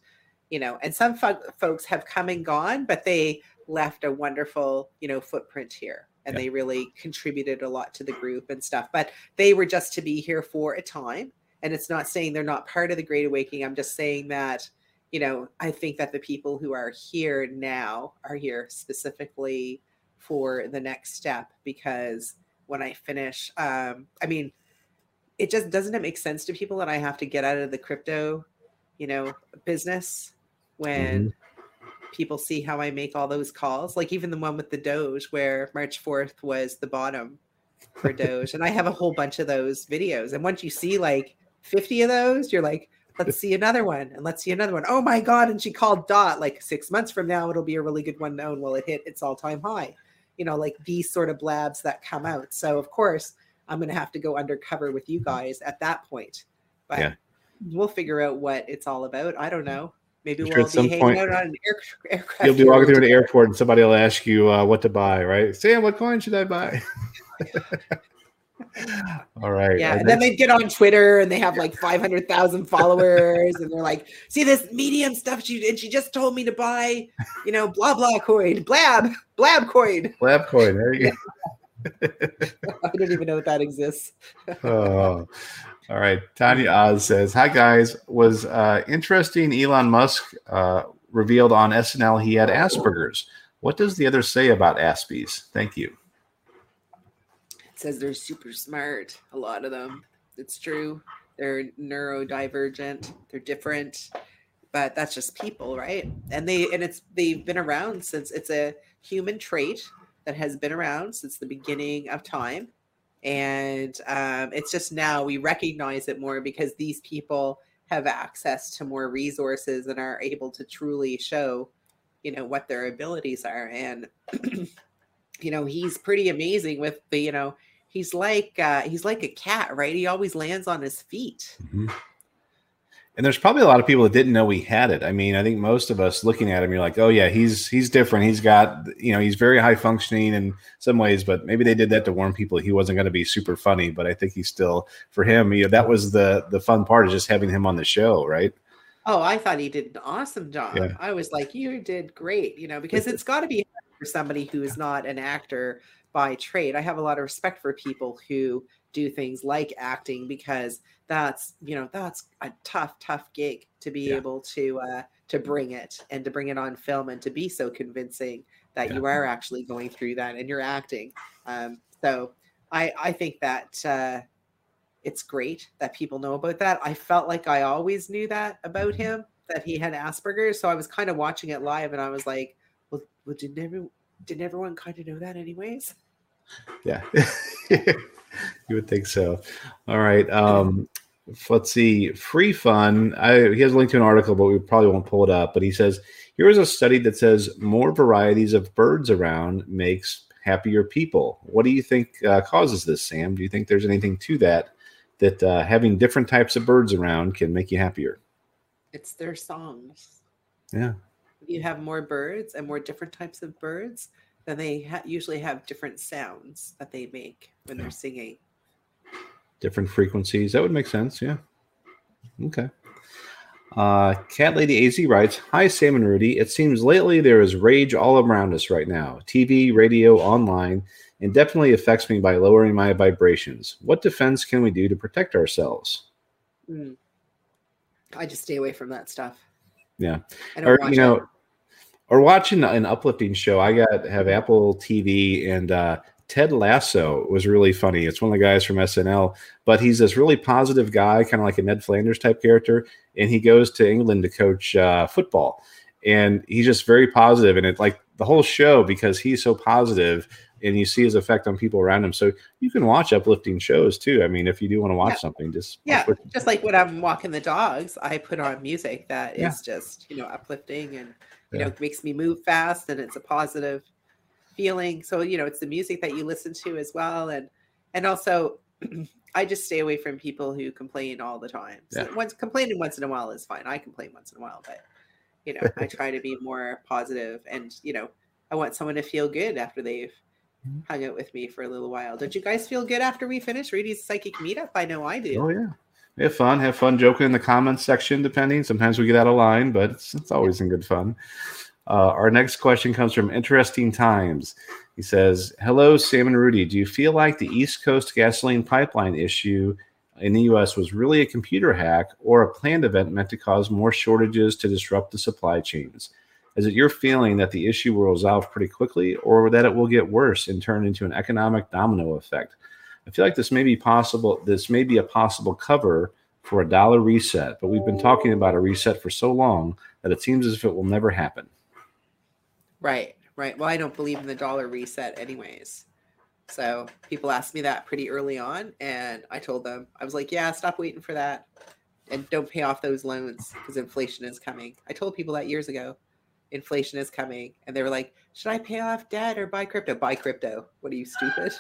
you know, and some fo- folks have come and gone, but they left a wonderful, you know, footprint here. And yeah. they really contributed a lot to the group and stuff. But they were just to be here for a time. And it's not saying they're not part of the Great Awakening. I'm just saying that, you know, I think that the people who are here now are here specifically for the next step, because when I finish, um, I mean, it just doesn't it make sense to people that I have to get out of the crypto, you know, business when mm-hmm. people see how I make all those calls, like even the one with the Doge where March fourth was the bottom for Doge. And I have a whole bunch of those videos. And once you see like fifty of those, you're like, let's see another one. And let's see another one. Oh my God. And she called Dot like six months from now, it'll be a really good one known. Well, it hit its all time high, you know, like these sort of blabs that come out. So of course I'm going to have to go undercover with you guys at that point, but yeah. we'll figure out what it's all about. I don't know. Maybe I'm we'll sure all be some hanging point, out on an air, aircraft. You'll be walking through an airport and somebody will ask you uh, what to buy, right? Sam, what coin should I buy? All right. Yeah, and then they get on Twitter and they have like five hundred thousand followers, and they're like, "See this medium stuff? She and she just told me to buy, you know, blah blah coin, blab blab coin, blab coin." There you go. I didn't even know that, that exists. Oh, all right. Tanya Oz says, "Hi guys, was uh, interesting. Elon Musk uh, revealed on S N L he had Asperger's. What does the other say about Aspies? Thank you." Says they're super smart, a lot of them. It's true. They're neurodivergent, they're different, but that's just people, right? And they and it's they've been around since it's a human trait that has been around since the beginning of time. And um, it's just now we recognize it more because these people have access to more resources and are able to truly show, you know, what their abilities are. And you know, he's pretty amazing with the, you know, he's like, uh, he's like a cat, right? He always lands on his feet. Mm-hmm. And there's probably a lot of people that didn't know he had it. I mean, I think most of us looking at him, you're like, oh yeah, he's, he's different. He's got, you know, he's very high functioning in some ways, but maybe they did that to warn people. He wasn't going to be super funny, but I think he's still, for him, you know, that was the, the fun part is just having him on the show. Right. Oh, I thought he did an awesome job. Yeah. I was like, you did great, you know, because it's got to be for somebody who is not an actor by trade. I have a lot of respect for people who do things like acting, because that's, you know, that's a tough, tough gig to be yeah. able to, uh, to bring it and to bring it on film and to be so convincing that yeah. you are actually going through that and you're acting. Um, so I, I think that, uh, it's great that people know about that. I felt like I always knew that about him, that he had Asperger's. So I was kind of watching it live and I was like, well, didn't, every, didn't everyone kind of know that anyways? Yeah, you would think so. All right. Um, let's see. Free Fun. I, he has a link to an article, but we probably won't pull it up. But he says, here is a study that says more varieties of birds around makes happier people. What do you think uh, causes this, Sam? Do you think there's anything to that, that uh, having different types of birds around can make you happier? It's their songs. Yeah. you have more birds and more different types of birds, then they ha- usually have different sounds that they make when yeah. they're singing. Different frequencies. That would make sense. Yeah. Okay. Uh, Cat Lady A Z writes, hi, Sam and Rudy. It seems lately there is rage all around us right now. T V, radio, online, and definitely affects me by lowering my vibrations. What defense can we do to protect ourselves? Mm. I just stay away from that stuff. Yeah. Or, you know, it. or watching an uplifting show. I got have Apple T V, and uh, Ted Lasso was really funny. It's one of the guys from S N L, but he's this really positive guy, kind of like a Ned Flanders type character. And he goes to England to coach uh, football, and he's just very positive. And it like the whole show, because he's so positive, and you see his effect on people around him. So you can watch uplifting shows too. I mean, if you do want to watch yeah. something, just yeah, just like when I'm walking the dogs, I put on music that yeah. is just, you know, uplifting, and you yeah. know, makes me move fast, and it's a positive feeling. So, you know, it's the music that you listen to as well, and and also I just stay away from people who complain all the time. So yeah. once complaining once in a while is fine. I complain once in a while, but you know, I try to be more positive, and you know, I want someone to feel good after they've hung out with me for a little while. Don't you guys feel good after we finish Rudy's psychic meetup? I know I do. Oh yeah, have fun, have fun joking in the comments section. Depending, sometimes we get out of line, but it's, it's always in good fun. Uh, our next question comes from Interesting Times. He says, "Hello, Sam and Rudy. Do you feel like the East Coast gasoline pipeline issue in the U S was really a computer hack or a planned event meant to cause more shortages to disrupt the supply chains? Is it your feeling that the issue will resolve pretty quickly, or that it will get worse and turn into an economic domino effect? I feel like this may be possible. This may be a possible cover for a dollar reset, but we've been talking about a reset for so long that it seems as if it will never happen." Right, right. Well, I don't believe in the dollar reset anyways. So people asked me that pretty early on, and I told them, I was like, yeah, stop waiting for that, and don't pay off those loans because inflation is coming. I told people that years ago. Inflation is coming, and they were like, should I pay off debt or buy crypto? Buy crypto. What are you, stupid?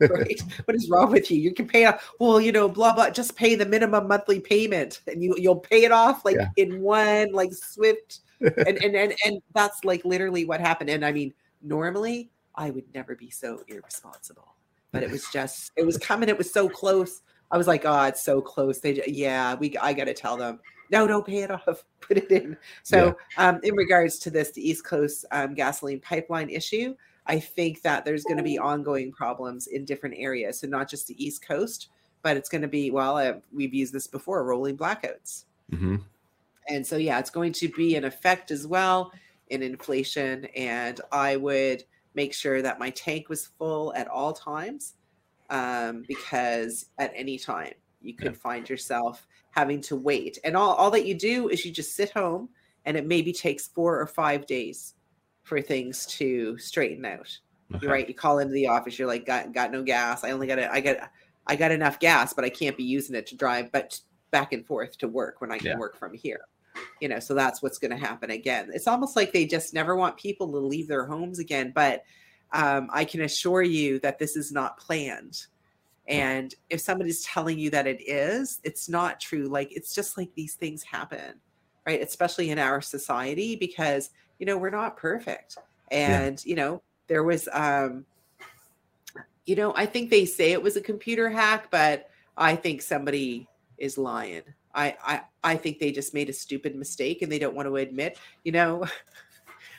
Right? What is wrong with you? You can pay off. Well, you know, blah, blah, just pay the minimum monthly payment, and you, you'll pay it off like yeah. in one, like swift. And, and, and, and that's like literally what happened. And I mean, normally I would never be so irresponsible, but it was just, it was coming. It was so close. I was like, oh, it's so close. They, yeah, we, I got to tell them. No, don't pay it off. Put it in. So yeah. um, in regards to this, the East Coast um, gasoline pipeline issue, I think that there's going to be ongoing problems in different areas. So not just the East Coast, but it's going to be, well, uh, we've used this before, rolling blackouts. Mm-hmm. And so, yeah, it's going to be an effect as well in inflation. And I would make sure that my tank was full at all times, um, because at any time you could yeah. find yourself having to wait. And all, all that you do is you just sit home, and it maybe takes four or five days for things to straighten out. Okay. You're right. You call into the office. You're like, got, got no gas. I only got it. I got, I got enough gas, but I can't be using it to drive but back and forth to work when I can yeah. work from here, you know? So that's what's going to happen again. It's almost like they just never want people to leave their homes again. But um, I can assure you that this is not planned. And if somebody's telling you that it is, it's not true. Like, it's just like these things happen, right? Especially in our society, because, you know, we're not perfect. And, yeah. you know, there was, um, you know, I think they say it was a computer hack, but I think somebody is lying. I, I, I think they just made a stupid mistake, and they don't want to admit, you know,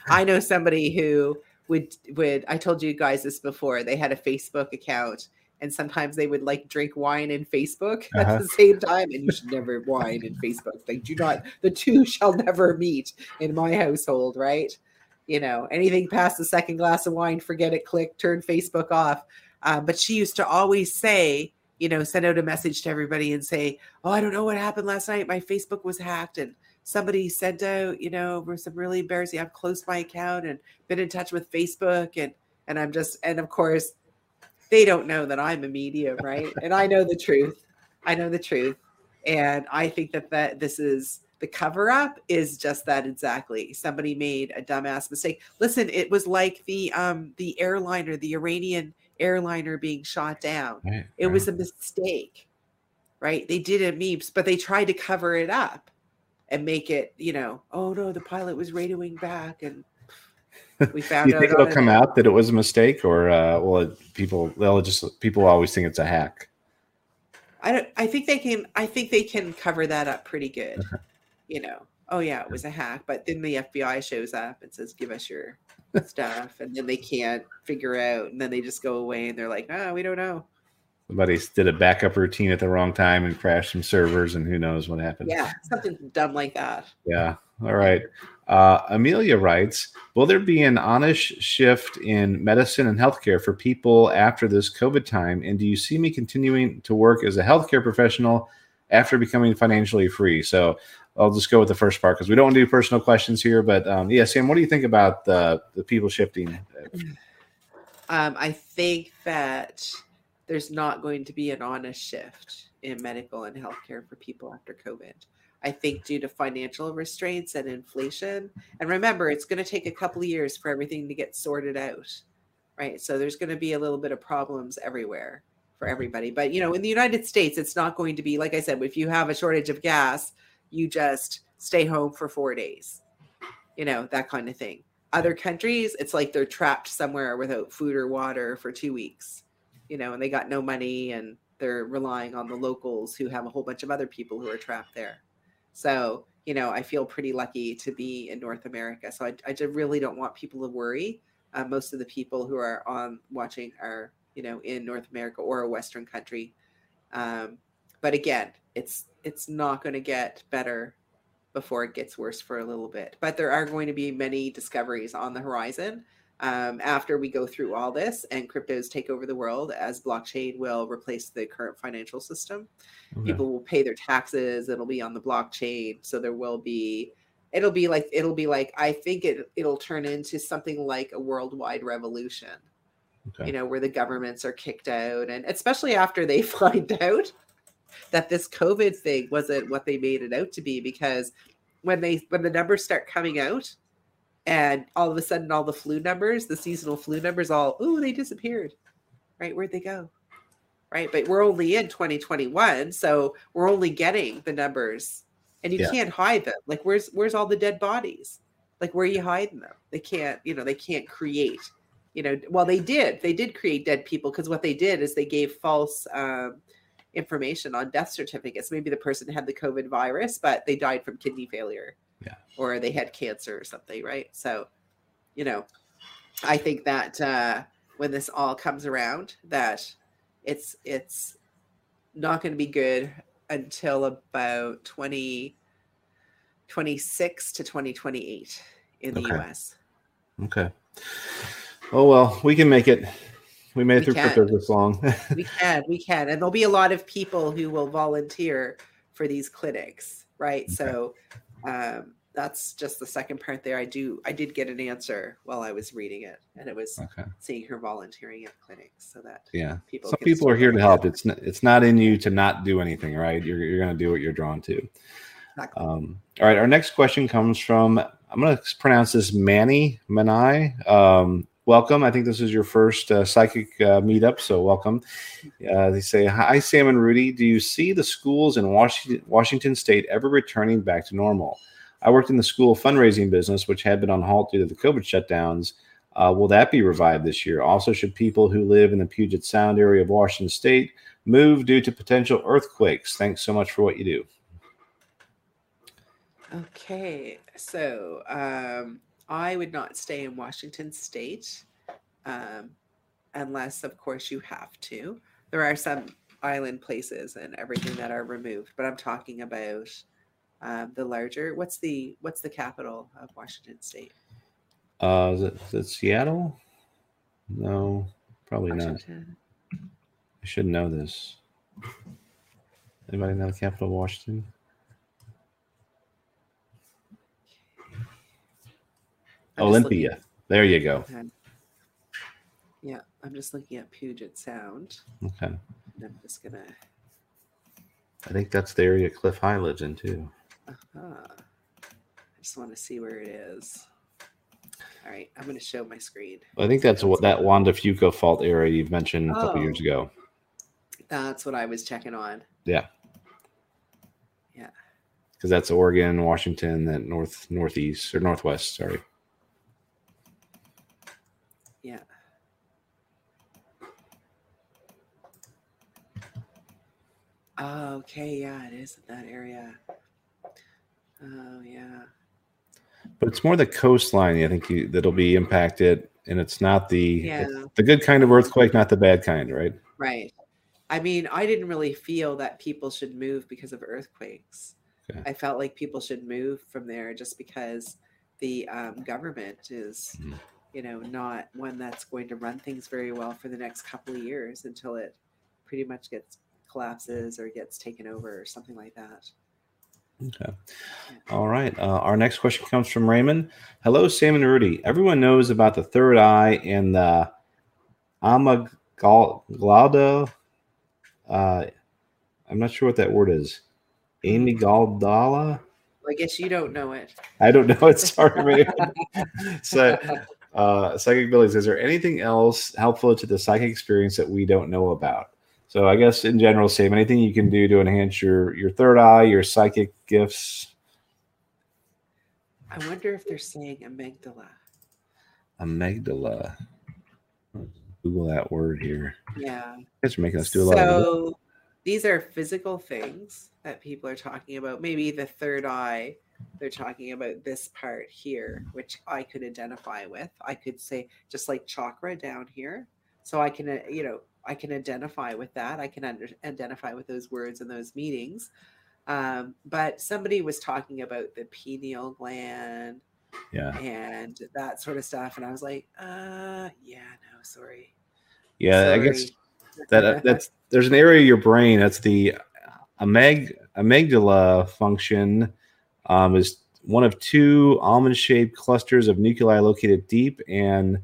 I know somebody who would, would, I told you guys this before, they had a Facebook account. And sometimes they would like drink wine and Facebook at uh-huh. the same time. And you should never have wine and Facebook. Like, do not, the two shall never meet in my household, right? You know, anything past the second glass of wine, forget it, click, turn Facebook off. Um, but she used to always say, you know, send out a message to everybody and say, oh, I don't know what happened last night. My Facebook was hacked, and somebody sent out, you know, some really embarrassing, I've closed my account and been in touch with Facebook. And, and I'm just, and of course, they don't know that I'm a medium, right? And I know the truth. I know the truth. And I think that, that this is the cover up is just that exactly. Somebody made a dumbass mistake. Listen, it was like the um, the airliner, the Iranian airliner being shot down. Right, it right. was a mistake, right? They did it memes, but they tried to cover it up. and make it, you know, oh no, the pilot was radioing back and we found you out. You think it'll come out that it was a mistake, or uh, will it, people they'll just people always think it's a hack? I don't. I think they can. I think they can cover that up pretty good. Uh-huh. You know. Oh yeah, it was a hack. But then the F B I shows up and says, "Give us your stuff," and then they can't figure out, and then they just go away, and they're like, "Ah, oh, we don't know." Somebody did a backup routine at the wrong time and crashed some servers, and who knows what happened. Yeah, something dumb like that. Yeah. All right. Uh, Amelia writes, will there be an honest shift in medicine and healthcare for people after this COVID time? And do you see me continuing to work as a healthcare professional after becoming financially free? So I'll just go with the first part because we don't do personal questions here. But um, yeah, Sam, what do you think about the, the people shifting? Um, I think that there's not going to be an honest shift in medical and healthcare for people after COVID. I think due to financial restraints and inflation. And remember, it's going to take a couple of years for everything to get sorted out, right? So there's going to be a little bit of problems everywhere for everybody. But, you know, in the United States, it's not going to be, like I said, if you have a shortage of gas, you just stay home for four days, you know, that kind of thing. Other countries, it's like they're trapped somewhere without food or water for two weeks, you know, and they got no money and they're relying on the locals who have a whole bunch of other people who are trapped there. So, you know, I feel pretty lucky to be in North America. So I, I just really don't want people to worry. Uh, most of the people who are on watching are, you know, in North America or a Western country. Um, but again, it's it's not going to get better before it gets worse for a little bit. But there are going to be many discoveries on the horizon um, after we go through all this and cryptos take over the world, as blockchain will replace the current financial system. Okay. People will pay their taxes. It'll be on the blockchain. So there will be, it'll be like, it'll be like, I think it, it'll turn into something like a worldwide revolution, okay. You know, where the governments are kicked out. And especially after they find out that this COVID thing wasn't what they made it out to be, because when they, when the numbers start coming out, and all of a sudden, all the flu numbers, the seasonal flu numbers, all, ooh, they disappeared, right? Where'd they go, right? But we're only in twenty twenty-one, so we're only getting the numbers, and you yeah. can't hide them. Like, where's where's all the dead bodies? Like, where are you hiding them? They can't, you know, they can't create, you know. Well, they did. They did create dead people, because what they did is they gave false um, information on death certificates. Maybe the person had the COVID virus, but they died from kidney failure. Yeah. Or they had cancer or something, right? So, you know, I think that uh, when this all comes around, that it's it's not going to be good until about twenty twenty-six to twenty twenty-eight in the okay. U S Okay. Oh, well, we can make it. We made it through crypto this long. we can. We can. And there'll be a lot of people who will volunteer for these clinics, right? Okay. So Um, that's just the second part there. I do, I did get an answer while I was reading it, and it was okay. seeing her volunteering at clinics, so that yeah, people some people are here to help. Them. It's not, it's not in you to not do anything, right? You're you're going to do what you're drawn to. Exactly. Um, all right. Our next question comes from, I'm going to pronounce this Manny Manai. Um, welcome. I think this is your first uh, psychic uh, meetup, so welcome. Uh, they say, hi, Sam and Rudy. Do you see the schools in Washington, Washington State ever returning back to normal? I worked in the school fundraising business, which had been on halt due to the COVID shutdowns. Uh, will that be revived this year? Also, should people who live in the Puget Sound area of Washington State move due to potential earthquakes? Thanks so much for what you do. Okay, so Um... I would not stay in Washington State um, unless, of course, you have to. There are some island places and everything that are removed, but I'm talking about um, the larger. What's the what's the capital of Washington State? Uh, is it, is it Seattle? No, probably Washington. Not. I should know this. Anybody know the capital of Washington? Olympia. There you go. Yeah, I'm just looking at Puget Sound. Okay. And I'm just going to. I think that's the area Cliff High lives in, too. Uh-huh. I just want to see where it is. All right, I'm going to show my screen. Well, I think that's what that Juan de Fuca fault area you've mentioned a oh, couple years ago. That's what I was checking on. Yeah. Yeah. because that's Oregon, Washington, that north, northeast or northwest. Sorry. Yeah. Oh, okay. Yeah, it is in that area. Oh, yeah. But it's more the coastline, I think, you, that'll be impacted. And it's not the yeah. it's the good kind of earthquake, not the bad kind, right? Right. I mean, I didn't really feel that people should move because of earthquakes. Okay. I felt like people should move from there just because the um, government is, mm-hmm. you know, not one that's going to run things very well for the next couple of years until it pretty much gets collapses or gets taken over or something like that. Okay. All right. Uh, our next question comes from Raymond. Hello, Sam and Rudy. Everyone knows about the third eye and the amygdala. Uh, I'm not sure what that word is. Amygdala? I guess you don't know it. I don't know it. Sorry, Raymond. So, uh, psychic abilities. Is there anything else helpful to the psychic experience that we don't know about? So I guess in general, Sam, anything you can do to enhance your, your third eye, your psychic gifts? I wonder if they're saying amygdala. Amygdala. Google that word here. Yeah. You guys are making us do a so, lot of So these are physical things that people are talking about. Maybe the third eye, they're talking about this part here, which I could identify with. I could say just like chakra down here. So I can, you know, I can identify with that. I can under, identify with those words and those meetings. Um, but somebody was talking about the pineal gland yeah. and that sort of stuff. And I was like, uh, yeah, no, sorry. Yeah, sorry. I guess that uh, that's there's an area of your brain. That's the amyg- amygdala function um, is one of two almond-shaped clusters of nuclei located deep and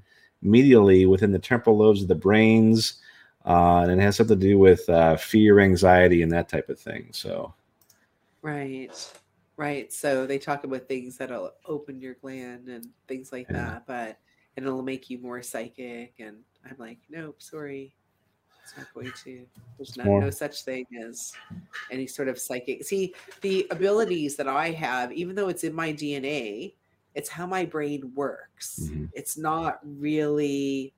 medially within the temporal lobes of the brains. Uh, and it has something to do with uh, fear, anxiety, and that type of thing. So, right, right. So they talk about things that'll open your gland and things like yeah. that, but and it'll make you more psychic. And I'm like, nope, sorry, it's not going to. There's not, no such thing as any sort of psychic. See, the abilities that I have, even though it's in my D N A, it's how my brain works. Mm-hmm. It's not really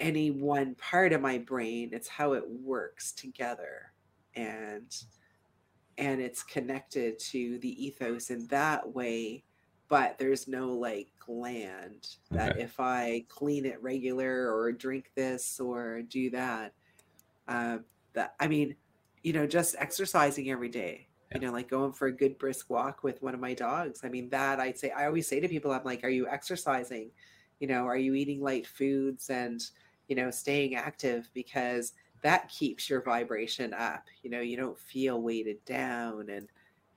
any one part of my brain, it's how it works together, and and it's connected to the ethos in that way, but there's no like gland that okay. if I clean it regular or drink this or do that um that I mean, you know, just exercising every day, yeah. you know, like going for a good brisk walk with one of my dogs. I mean, that I'd say I always say to people, I'm like, are you exercising? You know, are you eating light foods and, you know, staying active, because that keeps your vibration up. You know, you don't feel weighted down and,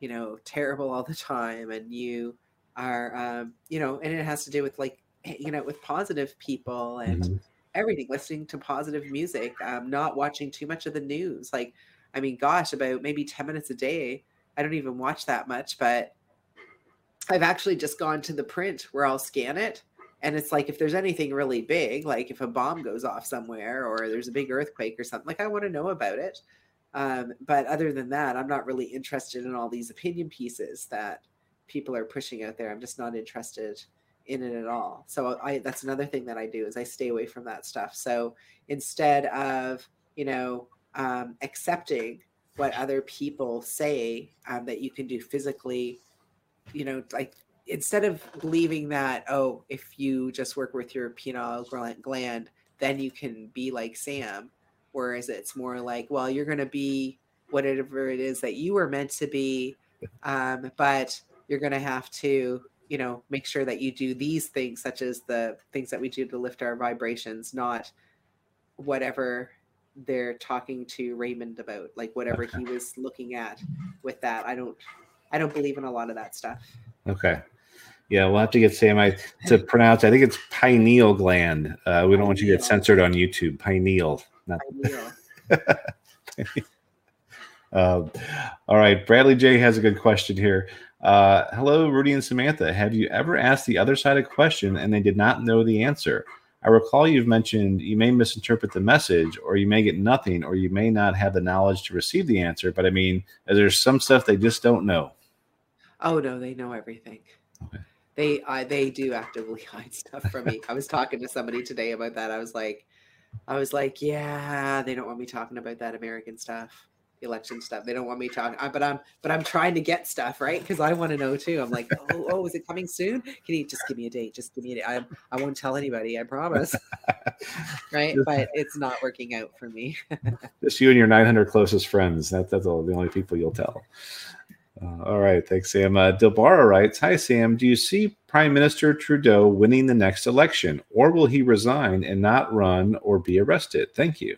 you know, terrible all the time. And you are, um, you know, and it has to do with like, you know, with positive people and mm-hmm. everything, listening to positive music, um, not watching too much of the news. Like, I mean, gosh, about maybe ten minutes a day. I don't even watch that much, but I've actually just gone to the print where I'll scan it. And it's like, if there's anything really big, like if a bomb goes off somewhere or there's a big earthquake or something, like I want to know about it. Um, but other than that, I'm not really interested in all these opinion pieces that people are pushing out there. I'm just not interested in it at all. So I, that's another thing that I do is I stay away from that stuff. So instead of, you know, um, accepting what other people say um, that you can do physically, you know, like, instead of believing that, oh, if you just work with your pineal gland, then you can be like Sam, whereas it's more like, well, you're going to be whatever it is that you were meant to be, um, but you're going to have to, you know, make sure that you do these things, such as the things that we do to lift our vibrations, not whatever they're talking to Raymond about, like whatever he was looking at with that. I don't, I don't believe in a lot of that stuff. Okay. Yeah, we'll have to get Sam I, to pronounce. I think it's pineal gland. Uh, we don't pineal. want you to get censored on YouTube. Pineal. Not... pineal. um, all right. Bradley J has a good question here. Uh, hello, Rudy and Samantha. Have you ever asked the other side a question and they did not know the answer? I recall you've mentioned you may misinterpret the message, or you may get nothing, or you may not have the knowledge to receive the answer. But I mean, there's some stuff they just don't know. Oh no, they know everything. Okay. They I, they do actively hide stuff from me. I was talking to somebody today about that. I was like, I was like, yeah, they don't want me talking about that American stuff, the election stuff. They don't want me talking, but I'm but I'm trying to get stuff right because I want to know too. I'm like, oh, oh, is it coming soon? Can you just give me a date? Just give me a date. I I won't tell anybody. I promise. Right, but it's not working out for me. Just you and your nine hundred closest friends. That that's all the only people you'll tell. Uh, all right. Thanks, Sam. Uh, Dilbara writes, hi, Sam. Do you see Prime Minister Trudeau winning the next election, or will he resign and not run or be arrested? Thank you.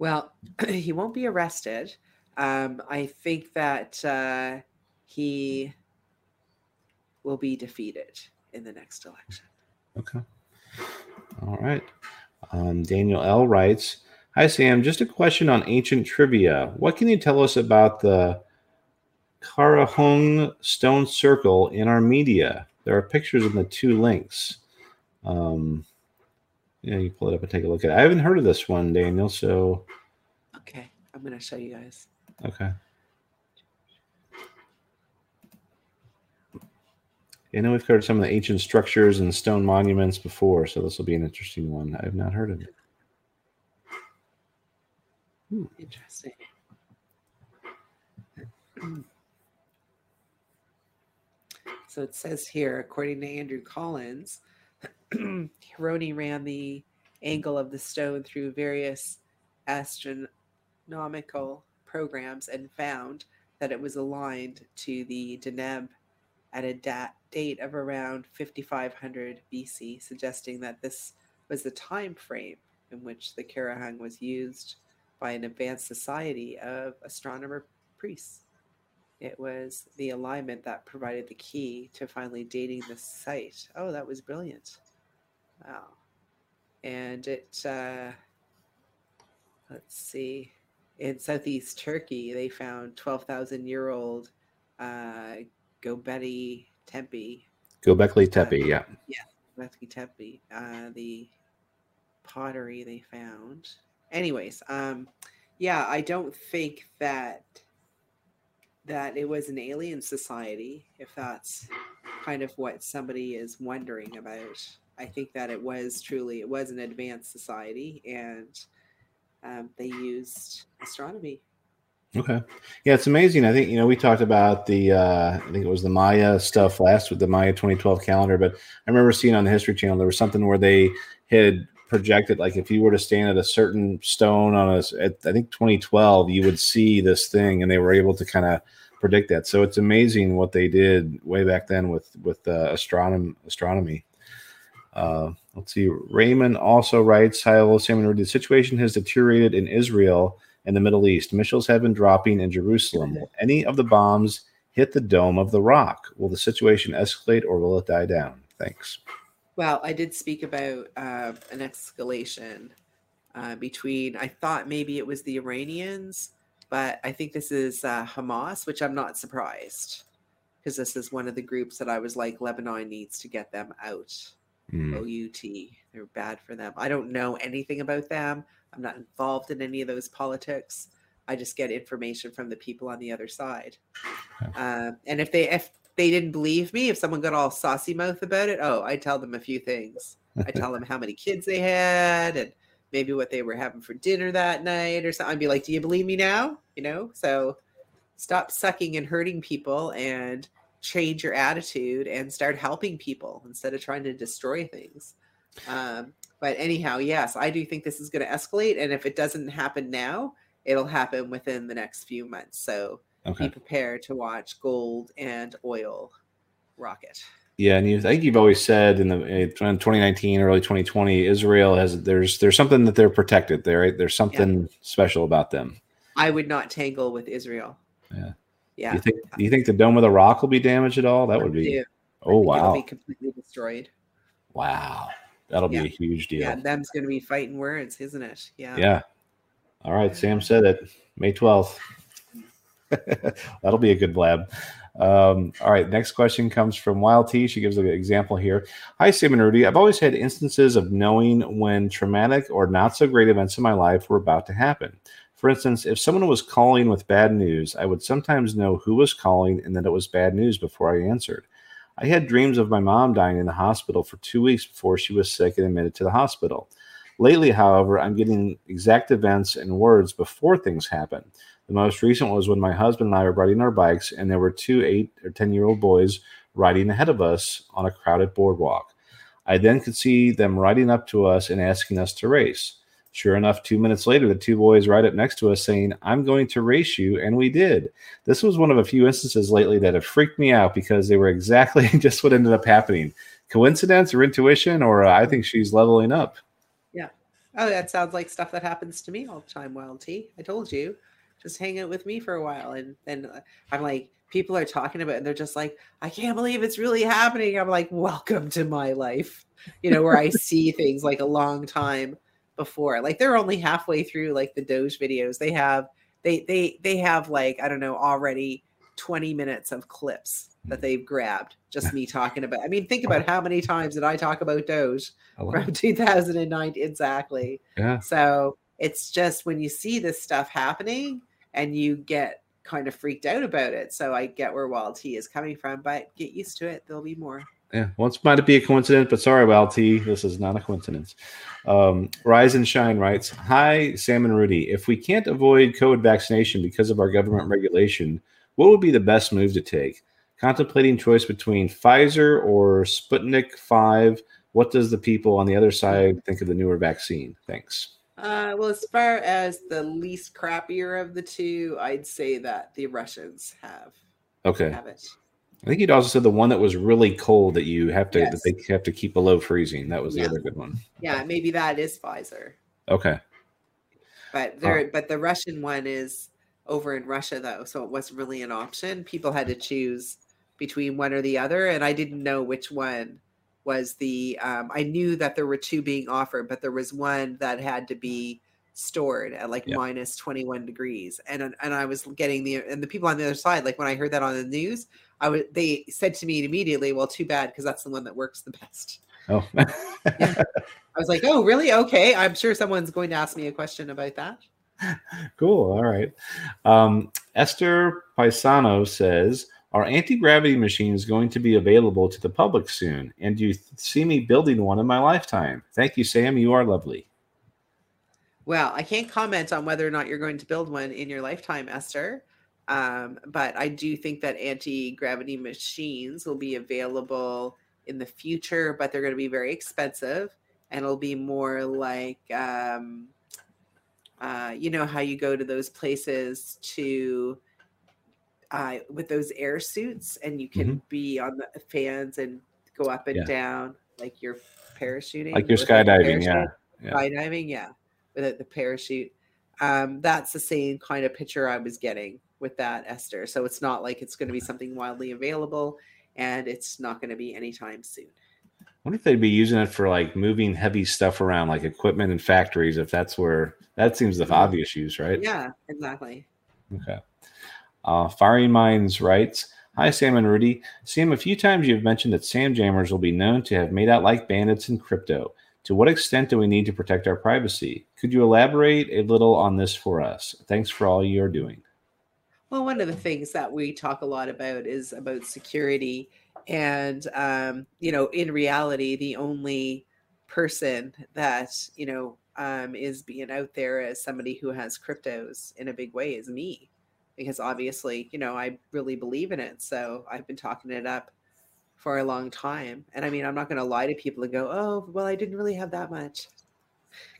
Well, he won't be arrested. Um, I think that uh, he will be defeated in the next election. Okay. All right. Um, Daniel L. writes, hi, Sam. Just a question on ancient trivia. What can you tell us about the Karahong Stone Circle in Armenia? There are pictures in the two links. Um, yeah, you pull it up and take a look at it. I haven't heard of this one, Daniel, so... Okay, I'm going to show you guys. Okay. I know we've covered some of the ancient structures and stone monuments before, so this will be an interesting one. I've not heard of it. Hmm. Interesting. So it says here, according to Andrew Collins, Hironi ran the angle of the stone through various astronomical programs and found that it was aligned to the Deneb at a da- date of around fifty-five hundred B C, suggesting that this was the time frame in which the Karahong was used by an advanced society of astronomer priests. It was the alignment that provided the key to finally dating the site. Oh, that was brilliant. Wow. And it, uh, let's see, in southeast Turkey, they found twelve thousand year old uh, Göbekli Tepe. Göbekli Tepe, uh, yeah. Yeah, Göbekli Tepe. Uh, the pottery they found. Anyways, um, yeah, I don't think that... that it was an alien society, if that's kind of what somebody is wondering about. I think that it was truly, it was an advanced society, and um, they used astronomy. Okay. Yeah, it's amazing. I think, you know, we talked about the, uh, I think it was the Maya stuff last with the Maya twenty twelve calendar, but I remember seeing on the History Channel, there was something where they had projected, like if you were to stand at a certain stone on a, at, I think twenty twelve, you would see this thing, and they were able to kind of predict that. So it's amazing what they did way back then with with uh, astronom astronomy. Uh, let's see. Raymond also writes, "Hi, hello, Sam and Rudy. The situation has deteriorated in Israel and the Middle East. Missiles have been dropping in Jerusalem. Will any of the bombs hit the Dome of the Rock? Will the situation escalate, or will it die down? Thanks." Well, I did speak about uh, an escalation uh, between, I thought maybe it was the Iranians, but I think this is uh, Hamas, which I'm not surprised, because this is one of the groups that I was like, Lebanon needs to get them out. Mm. O U T, they're bad for them. I don't know anything about them. I'm not involved in any of those politics. I just get information from the people on the other side. Okay. Uh, and if they... if they didn't believe me, if someone got all saucy mouth about it, oh, I tell them a few things. I tell them how many kids they had and maybe what they were having for dinner that night or something. I'd be like, do you believe me now? You know, so stop sucking and hurting people and change your attitude and start helping people instead of trying to destroy things. Um, but anyhow, yes, I do think this is going to escalate. And if it doesn't happen now, it'll happen within the next few months. So okay. Be prepared to watch gold and oil rocket. Yeah, and you, I think you've always said in the in twenty nineteen, early twenty twenty, Israel has there's there's something that they're protected there, right? There's something yeah. special about them. I would not tangle with Israel. Yeah, yeah. Do you think, do you think the Dome of the Rock will be damaged at all? That I would be. Do. Oh wow! It'll be completely destroyed. Wow, that'll yeah. be a huge deal. Yeah, them's going to be fighting words, isn't it? Yeah. Yeah. All right, Sam said it. May twelfth. That'll be a good blab. Um, all right. Next question comes from Wild T. She gives an example here. Hi, Sam and Rudy. I've always had instances of knowing when traumatic or not so great events in my life were about to happen. For instance, if someone was calling with bad news, I would sometimes know who was calling and that it was bad news before I answered. I had dreams of my mom dying in the hospital for two weeks before she was sick and admitted to the hospital. Lately, however, I'm getting exact events and words before things happen. The most recent was when my husband and I were riding our bikes, and there were two eight or ten-year-old boys riding ahead of us on a crowded boardwalk. I then could see them riding up to us and asking us to race. Sure enough, two minutes later, the two boys ride up next to us saying, "I'm going to race you," and we did. This was one of a few instances lately that have freaked me out because they were exactly just what ended up happening. Coincidence or intuition, or uh, I think she's leveling up. Yeah. Oh, that sounds like stuff that happens to me all the time, Wild T. I told you. Just hang out with me for a while. And then I'm like, people are talking about it, and they're just like, I can't believe it's really happening. I'm like, welcome to my life, you know, where I see things like a long time before. Like they're only halfway through like the Doge videos. They have they they they have like, I don't know, already twenty minutes of clips that they've grabbed, just me talking about. I mean, think about how many times did I talk about Doge from two thousand nine? Exactly. Yeah. So it's just when you see this stuff happening and you get kind of freaked out about it. So I get where Wild T is coming from, but get used to it. There'll be more. Yeah, once might it be a coincidence, but sorry, Wild T, this is not a coincidence. Um, Rise and Shine writes, "Hi, Sam and Rudy. If we can't avoid COVID vaccination because of our government regulation, what would be the best move to take? Contemplating choice between Pfizer or Sputnik five. What does the people on the other side think of the newer vaccine? Thanks." Uh, well, as far as the least crappier of the two, I'd say that the Russians have. Okay. Have it. I think you'd also said the one that was really cold that you have to, yes. that they have to keep below freezing. That was the yeah. other good one. Yeah, maybe that is Pfizer. Okay. But there, oh. but the Russian one is over in Russia though, so it wasn't really an option. People had to choose between one or the other, and I didn't know which one was the. Um, I knew that there were two being offered, but there was one that had to be stored at like yeah. minus twenty-one degrees, and and I was getting the and the people on the other side. Like when I heard that on the news. I would, they said to me immediately, well, too bad, because that's the one that works the best. Oh, yeah. I was like, oh, really? Okay. I'm sure someone's going to ask me a question about that. Cool. All right. Um, Esther Paisano says, "Are anti-gravity machines going to be available to the public soon? And do you th- see me building one in my lifetime? Thank you, Sam. You are lovely." Well, I can't comment on whether or not you're going to build one in your lifetime, Esther. Um, but I do think that anti-gravity machines will be available in the future, but they're going to be very expensive, and it'll be more like, um, uh, you know, how you go to those places to, uh, with those air suits, and you can mm-hmm. be on the fans and go up and yeah. down, like you're parachuting, like you're skydiving. Yeah. yeah. Skydiving. Yeah. Without the parachute. Um, that's the same kind of picture I was getting with that, Esther. So it's not like it's going to be something widely available, and it's not going to be anytime soon. I wonder if they'd be using it for like moving heavy stuff around, like equipment and factories, if that's where that seems the obvious use, right? Yeah, exactly. Okay. Uh, Firing Minds writes, "Hi, Sam and Rudy. Sam, a few times you've mentioned that Sam Jammers will be known to have made out like bandits in crypto. To what extent do we need to protect our privacy? Could you elaborate a little on this for us? Thanks for all you're doing." Well, one of the things that we talk a lot about is about security. And, um, you know, in reality, the only person that, you know, um, is being out there as somebody who has cryptos in a big way is me. Because obviously, you know, I really believe in it. So I've been talking it up for a long time. And I mean, I'm not going to lie to people and go, oh, well, I didn't really have that much.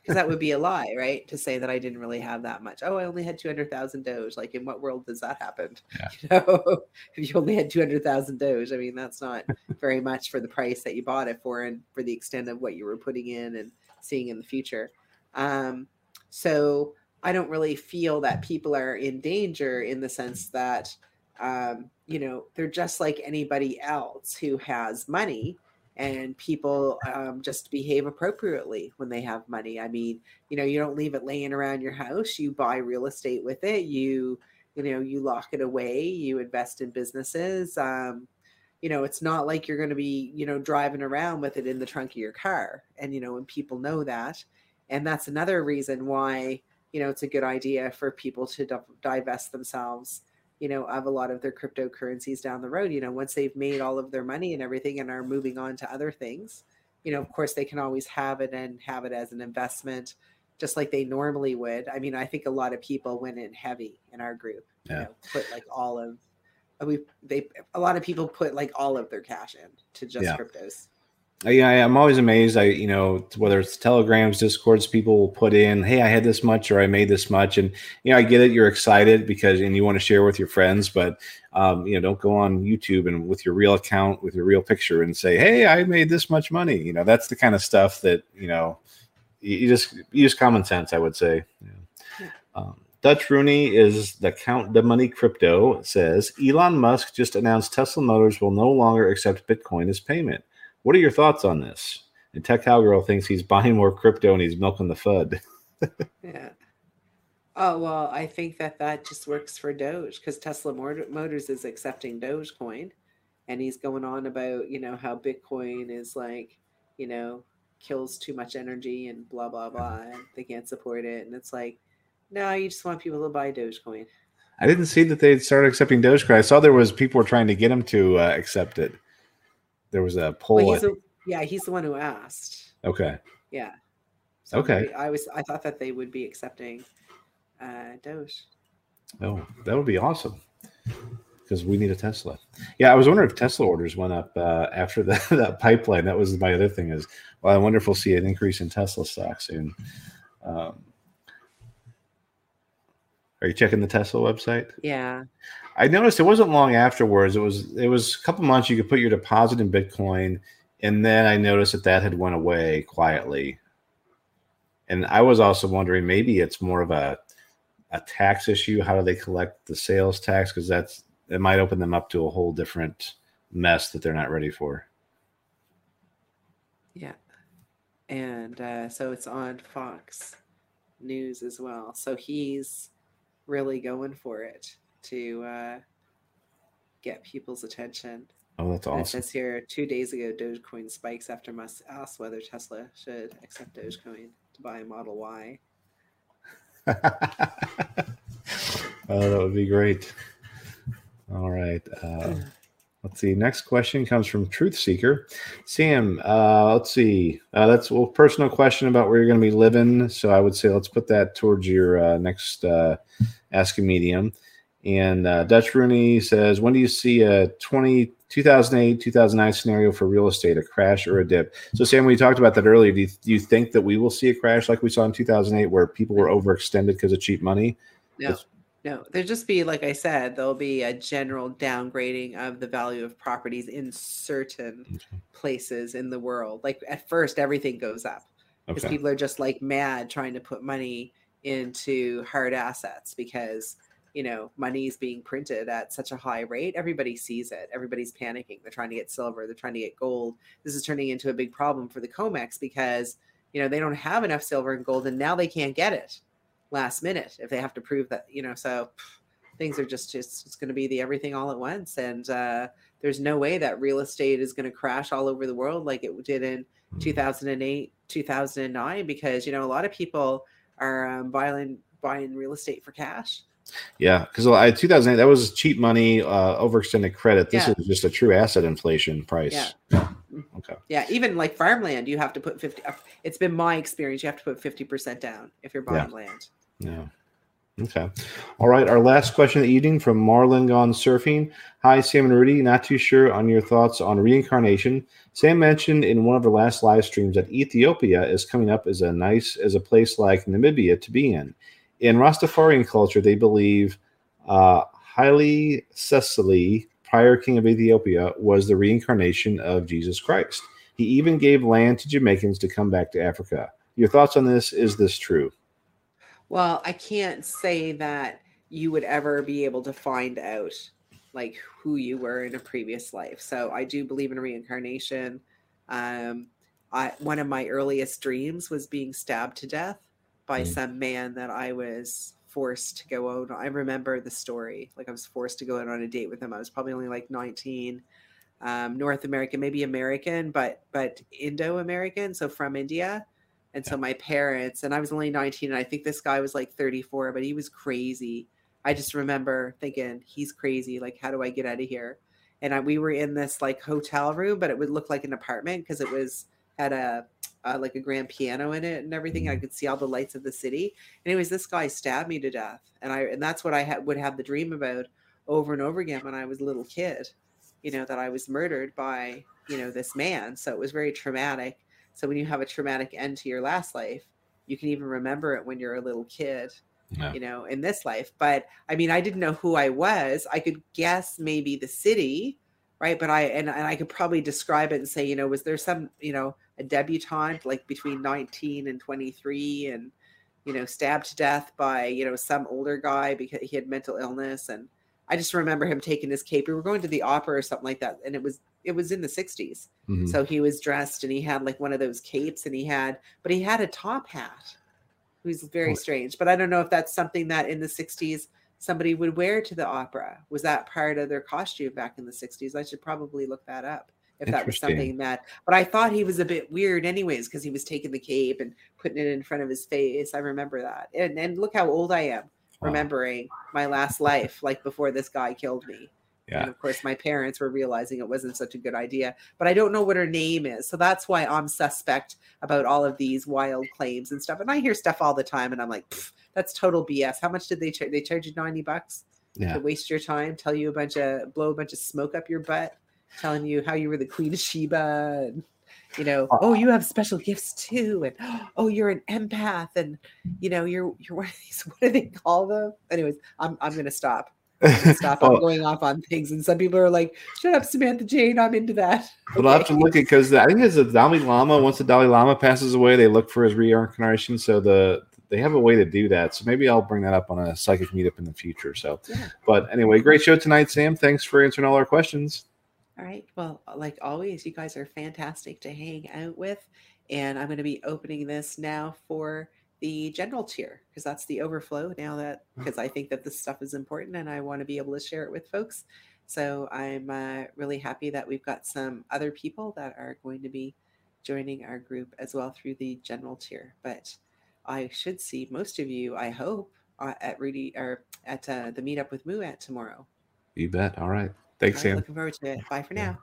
Because that would be a lie, right? To say that I didn't really have that much. Oh, I only had two hundred thousand Doge. Like, in what world does that happen? Yeah. You know, if you only had two hundred thousand Doge, I mean, that's not very much for the price that you bought it for and for the extent of what you were putting in and seeing in the future. Um, so I don't really feel that people are in danger in the sense that, um, you know, they're just like anybody else who has money. And people um, just behave appropriately when they have money. I mean, you know, you don't leave it laying around your house. You buy real estate with it. You, you know, you lock it away. You invest in businesses. Um, you know, it's not like you're going to be, you know, driving around with it in the trunk of your car. And, you know, and people know that. And that's another reason why you know, it's a good idea for people to d- divest themselves, you know, of a lot of their cryptocurrencies down the road. You know, once they've made all of their money and everything and are moving on to other things, you know, of course, they can always have it and have it as an investment, just like they normally would. I mean, I think a lot of people went in heavy in our group, yeah. you know, put like all of, we they a lot of people put like all of their cash in to just yeah. cryptos. Yeah, I'm always amazed. I, you know, whether it's Telegrams, Discords, people will put in, hey, I had this much or I made this much. And, you know, I get it. You're excited because and you want to share with your friends. But, um, you know, don't go on YouTube and with your real account, with your real picture and say, hey, I made this much money. You know, that's the kind of stuff that, you know, you just use common sense, I would say. Yeah. Um, Dutch Rooney is the Count de Money Crypto says Elon Musk just announced Tesla Motors will no longer accept Bitcoin as payment. What are your thoughts on this? And Tech Cowgirl thinks he's buying more crypto and he's milking the F U D. yeah. Oh, well, I think that that just works for Doge because Tesla Motors is accepting Dogecoin. And he's going on about, you know, how Bitcoin is like, you know, kills too much energy and blah, blah, blah. And they can't support it. And it's like, no, you just want people to buy Dogecoin. I didn't see that they started accepting Dogecoin. I saw there was people were trying to get him to uh, accept it. There was a poll. Well, he's a, yeah, he's the one who asked. Okay. Yeah. So okay. Maybe, I was. I thought that they would be accepting uh, Doge. Oh, that would be awesome because we need a Tesla. Yeah, I was wondering if Tesla orders went up uh, after the, that pipeline. That was my other thing is, well, I wonder if we'll see an increase in Tesla stock soon. Um, Are you checking the Tesla website? Yeah. I noticed it wasn't long afterwards. It was it was a couple months you could put your deposit in Bitcoin, and then I noticed that that had went away quietly. And I was also wondering maybe it's more of a a tax issue. How do they collect the sales tax? Because that's it might open them up to a whole different mess that they're not ready for. Yeah. And uh, so it's on Fox News as well. So he's really going for it to uh, get people's attention. Oh, that's awesome. And it says here, two days ago, Dogecoin spikes after Musk asked whether Tesla should accept Dogecoin to buy a Model Y. Oh, that would be great. All right. Uh, let's see. Next question comes from Truth Seeker. Sam, uh, let's see. Uh, that's a little personal question about where you're going to be living. So I would say let's put that towards your uh, next uh, Ask a Medium. And uh, Dutch Rooney says, when do you see a twenty, two thousand eight, two thousand nine scenario for real estate, a crash or a dip? So, Sam, we talked about that earlier. Do you, do you think that we will see a crash like we saw in two thousand eight where people were overextended because of cheap money? No, That's- no. There'll just be, like I said, there'll be a general downgrading of the value of properties in certain okay. places in the world. Like, at first, everything goes up because okay. people are just, like, mad trying to put money into hard assets because – you know, money is being printed at such a high rate. Everybody sees it. Everybody's panicking. They're trying to get silver. They're trying to get gold. This is turning into a big problem for the COMEX because, you know, they don't have enough silver and gold and now they can't get it last minute if they have to prove that, you know, so pff, things are just, just it's going to be the everything all at once. And uh, there's no way that real estate is going to crash all over the world like it did in two thousand eight, two thousand nine, because, you know, a lot of people are um, buying, buying real estate for cash. Yeah, because two thousand eight, that was cheap money, uh, overextended credit. This yeah. is just a true asset inflation price. Yeah. Okay. Yeah, even like farmland, you have to put fifty. It's been my experience, you have to put fifty percent down if you're buying yeah. land. Yeah. Okay. All right. Our last question of the evening from Marlin Gone Surfing. Hi, Sam and Rudy. Not too sure on your thoughts on reincarnation. Sam mentioned in one of the last live streams that Ethiopia is coming up as a nice as a place like Namibia to be in. In Rastafarian culture, they believe uh, Haile Selassie, prior king of Ethiopia, was the reincarnation of Jesus Christ. He even gave land to Jamaicans to come back to Africa. Your thoughts on this? Is this true? Well, I can't say that you would ever be able to find out like who you were in a previous life. So I do believe in reincarnation. Um, I, one of my earliest dreams was being stabbed to death by some man that I was forced to go out on. I remember the story. Like I was forced to go out on a date with him. I was probably only like nineteen, um, North American, maybe American, but, but Indo-American. So from India. And so my parents, and I was only nineteen, and I think this guy was like thirty-four, but he was crazy. I just remember thinking, he's crazy. Like, how do I get out of here? And I, we were in this like hotel room, but it would look like an apartment because it was had a uh, like a grand piano in it and everything. I could see all the lights of the city. Anyways, this guy stabbed me to death, and I and that's what I ha- would have the dream about over and over again when I was a little kid. You know, that I was murdered by, you know, this man. So it was very traumatic. So when you have a traumatic end to your last life, you can even remember it when you're a little kid. Yeah. You know, in this life. But I mean, I didn't know who I was. I could guess maybe the city, right? But I, and, and I could probably describe it and say, you know, was there some, you know, a debutante like between nineteen and twenty-three and, you know, stabbed to death by, you know, some older guy because he had mental illness. And I just remember him taking his cape. We were going to the opera or something like that. And it was, it was in the sixties. Mm-hmm. So he was dressed and he had like one of those capes and he had, but he had a top hat. It was very strange, but I don't know if that's something that in the sixties somebody would wear to the opera. Was that part of their costume back in the sixties? I should probably look that up if that was something that, but I thought he was a bit weird anyways, because he was taking the cape and putting it in front of his face. I remember that. And, and look how old I am remembering wow. my last life, like before this guy killed me. Yeah. And of course my parents were realizing it wasn't such a good idea, but I don't know what her name is. So that's why I'm suspect about all of these wild claims and stuff. And I hear stuff all the time and I'm like, that's total B S. How much did they charge? They charge you ninety bucks yeah. to waste your time, tell you a bunch of, blow a bunch of smoke up your butt, telling you how you were the Queen of Sheba and, you know, oh, you have special gifts too. And oh, you're an empath. And you know, you're, you're one of these, what do they call them? Anyways, I'm, I'm going to stop. Stop oh. going off on things, and some people are like, "Shut up, Samantha Jane, I'm into that." But okay. I'll have to look at because I think there's a Dalai Lama. Once the Dalai Lama passes away, they look for his reincarnation. So the they have a way to do that. So maybe I'll bring that up on a psychic meetup in the future. So, yeah. But anyway, great show tonight, Sam. Thanks for answering all our questions. All right. Well, like always, you guys are fantastic to hang out with, and I'm going to be opening this now for the general tier because that's the overflow now that because I think that this stuff is important and I want to be able to share it with folks. So I'm uh, really happy that we've got some other people that are going to be joining our group as well through the general tier. But I should see most of you, I hope, uh, at Rudy or at uh, the meetup with Muat tomorrow. You bet. All right. Thanks, All right, Sam. Looking forward to it. Bye for now.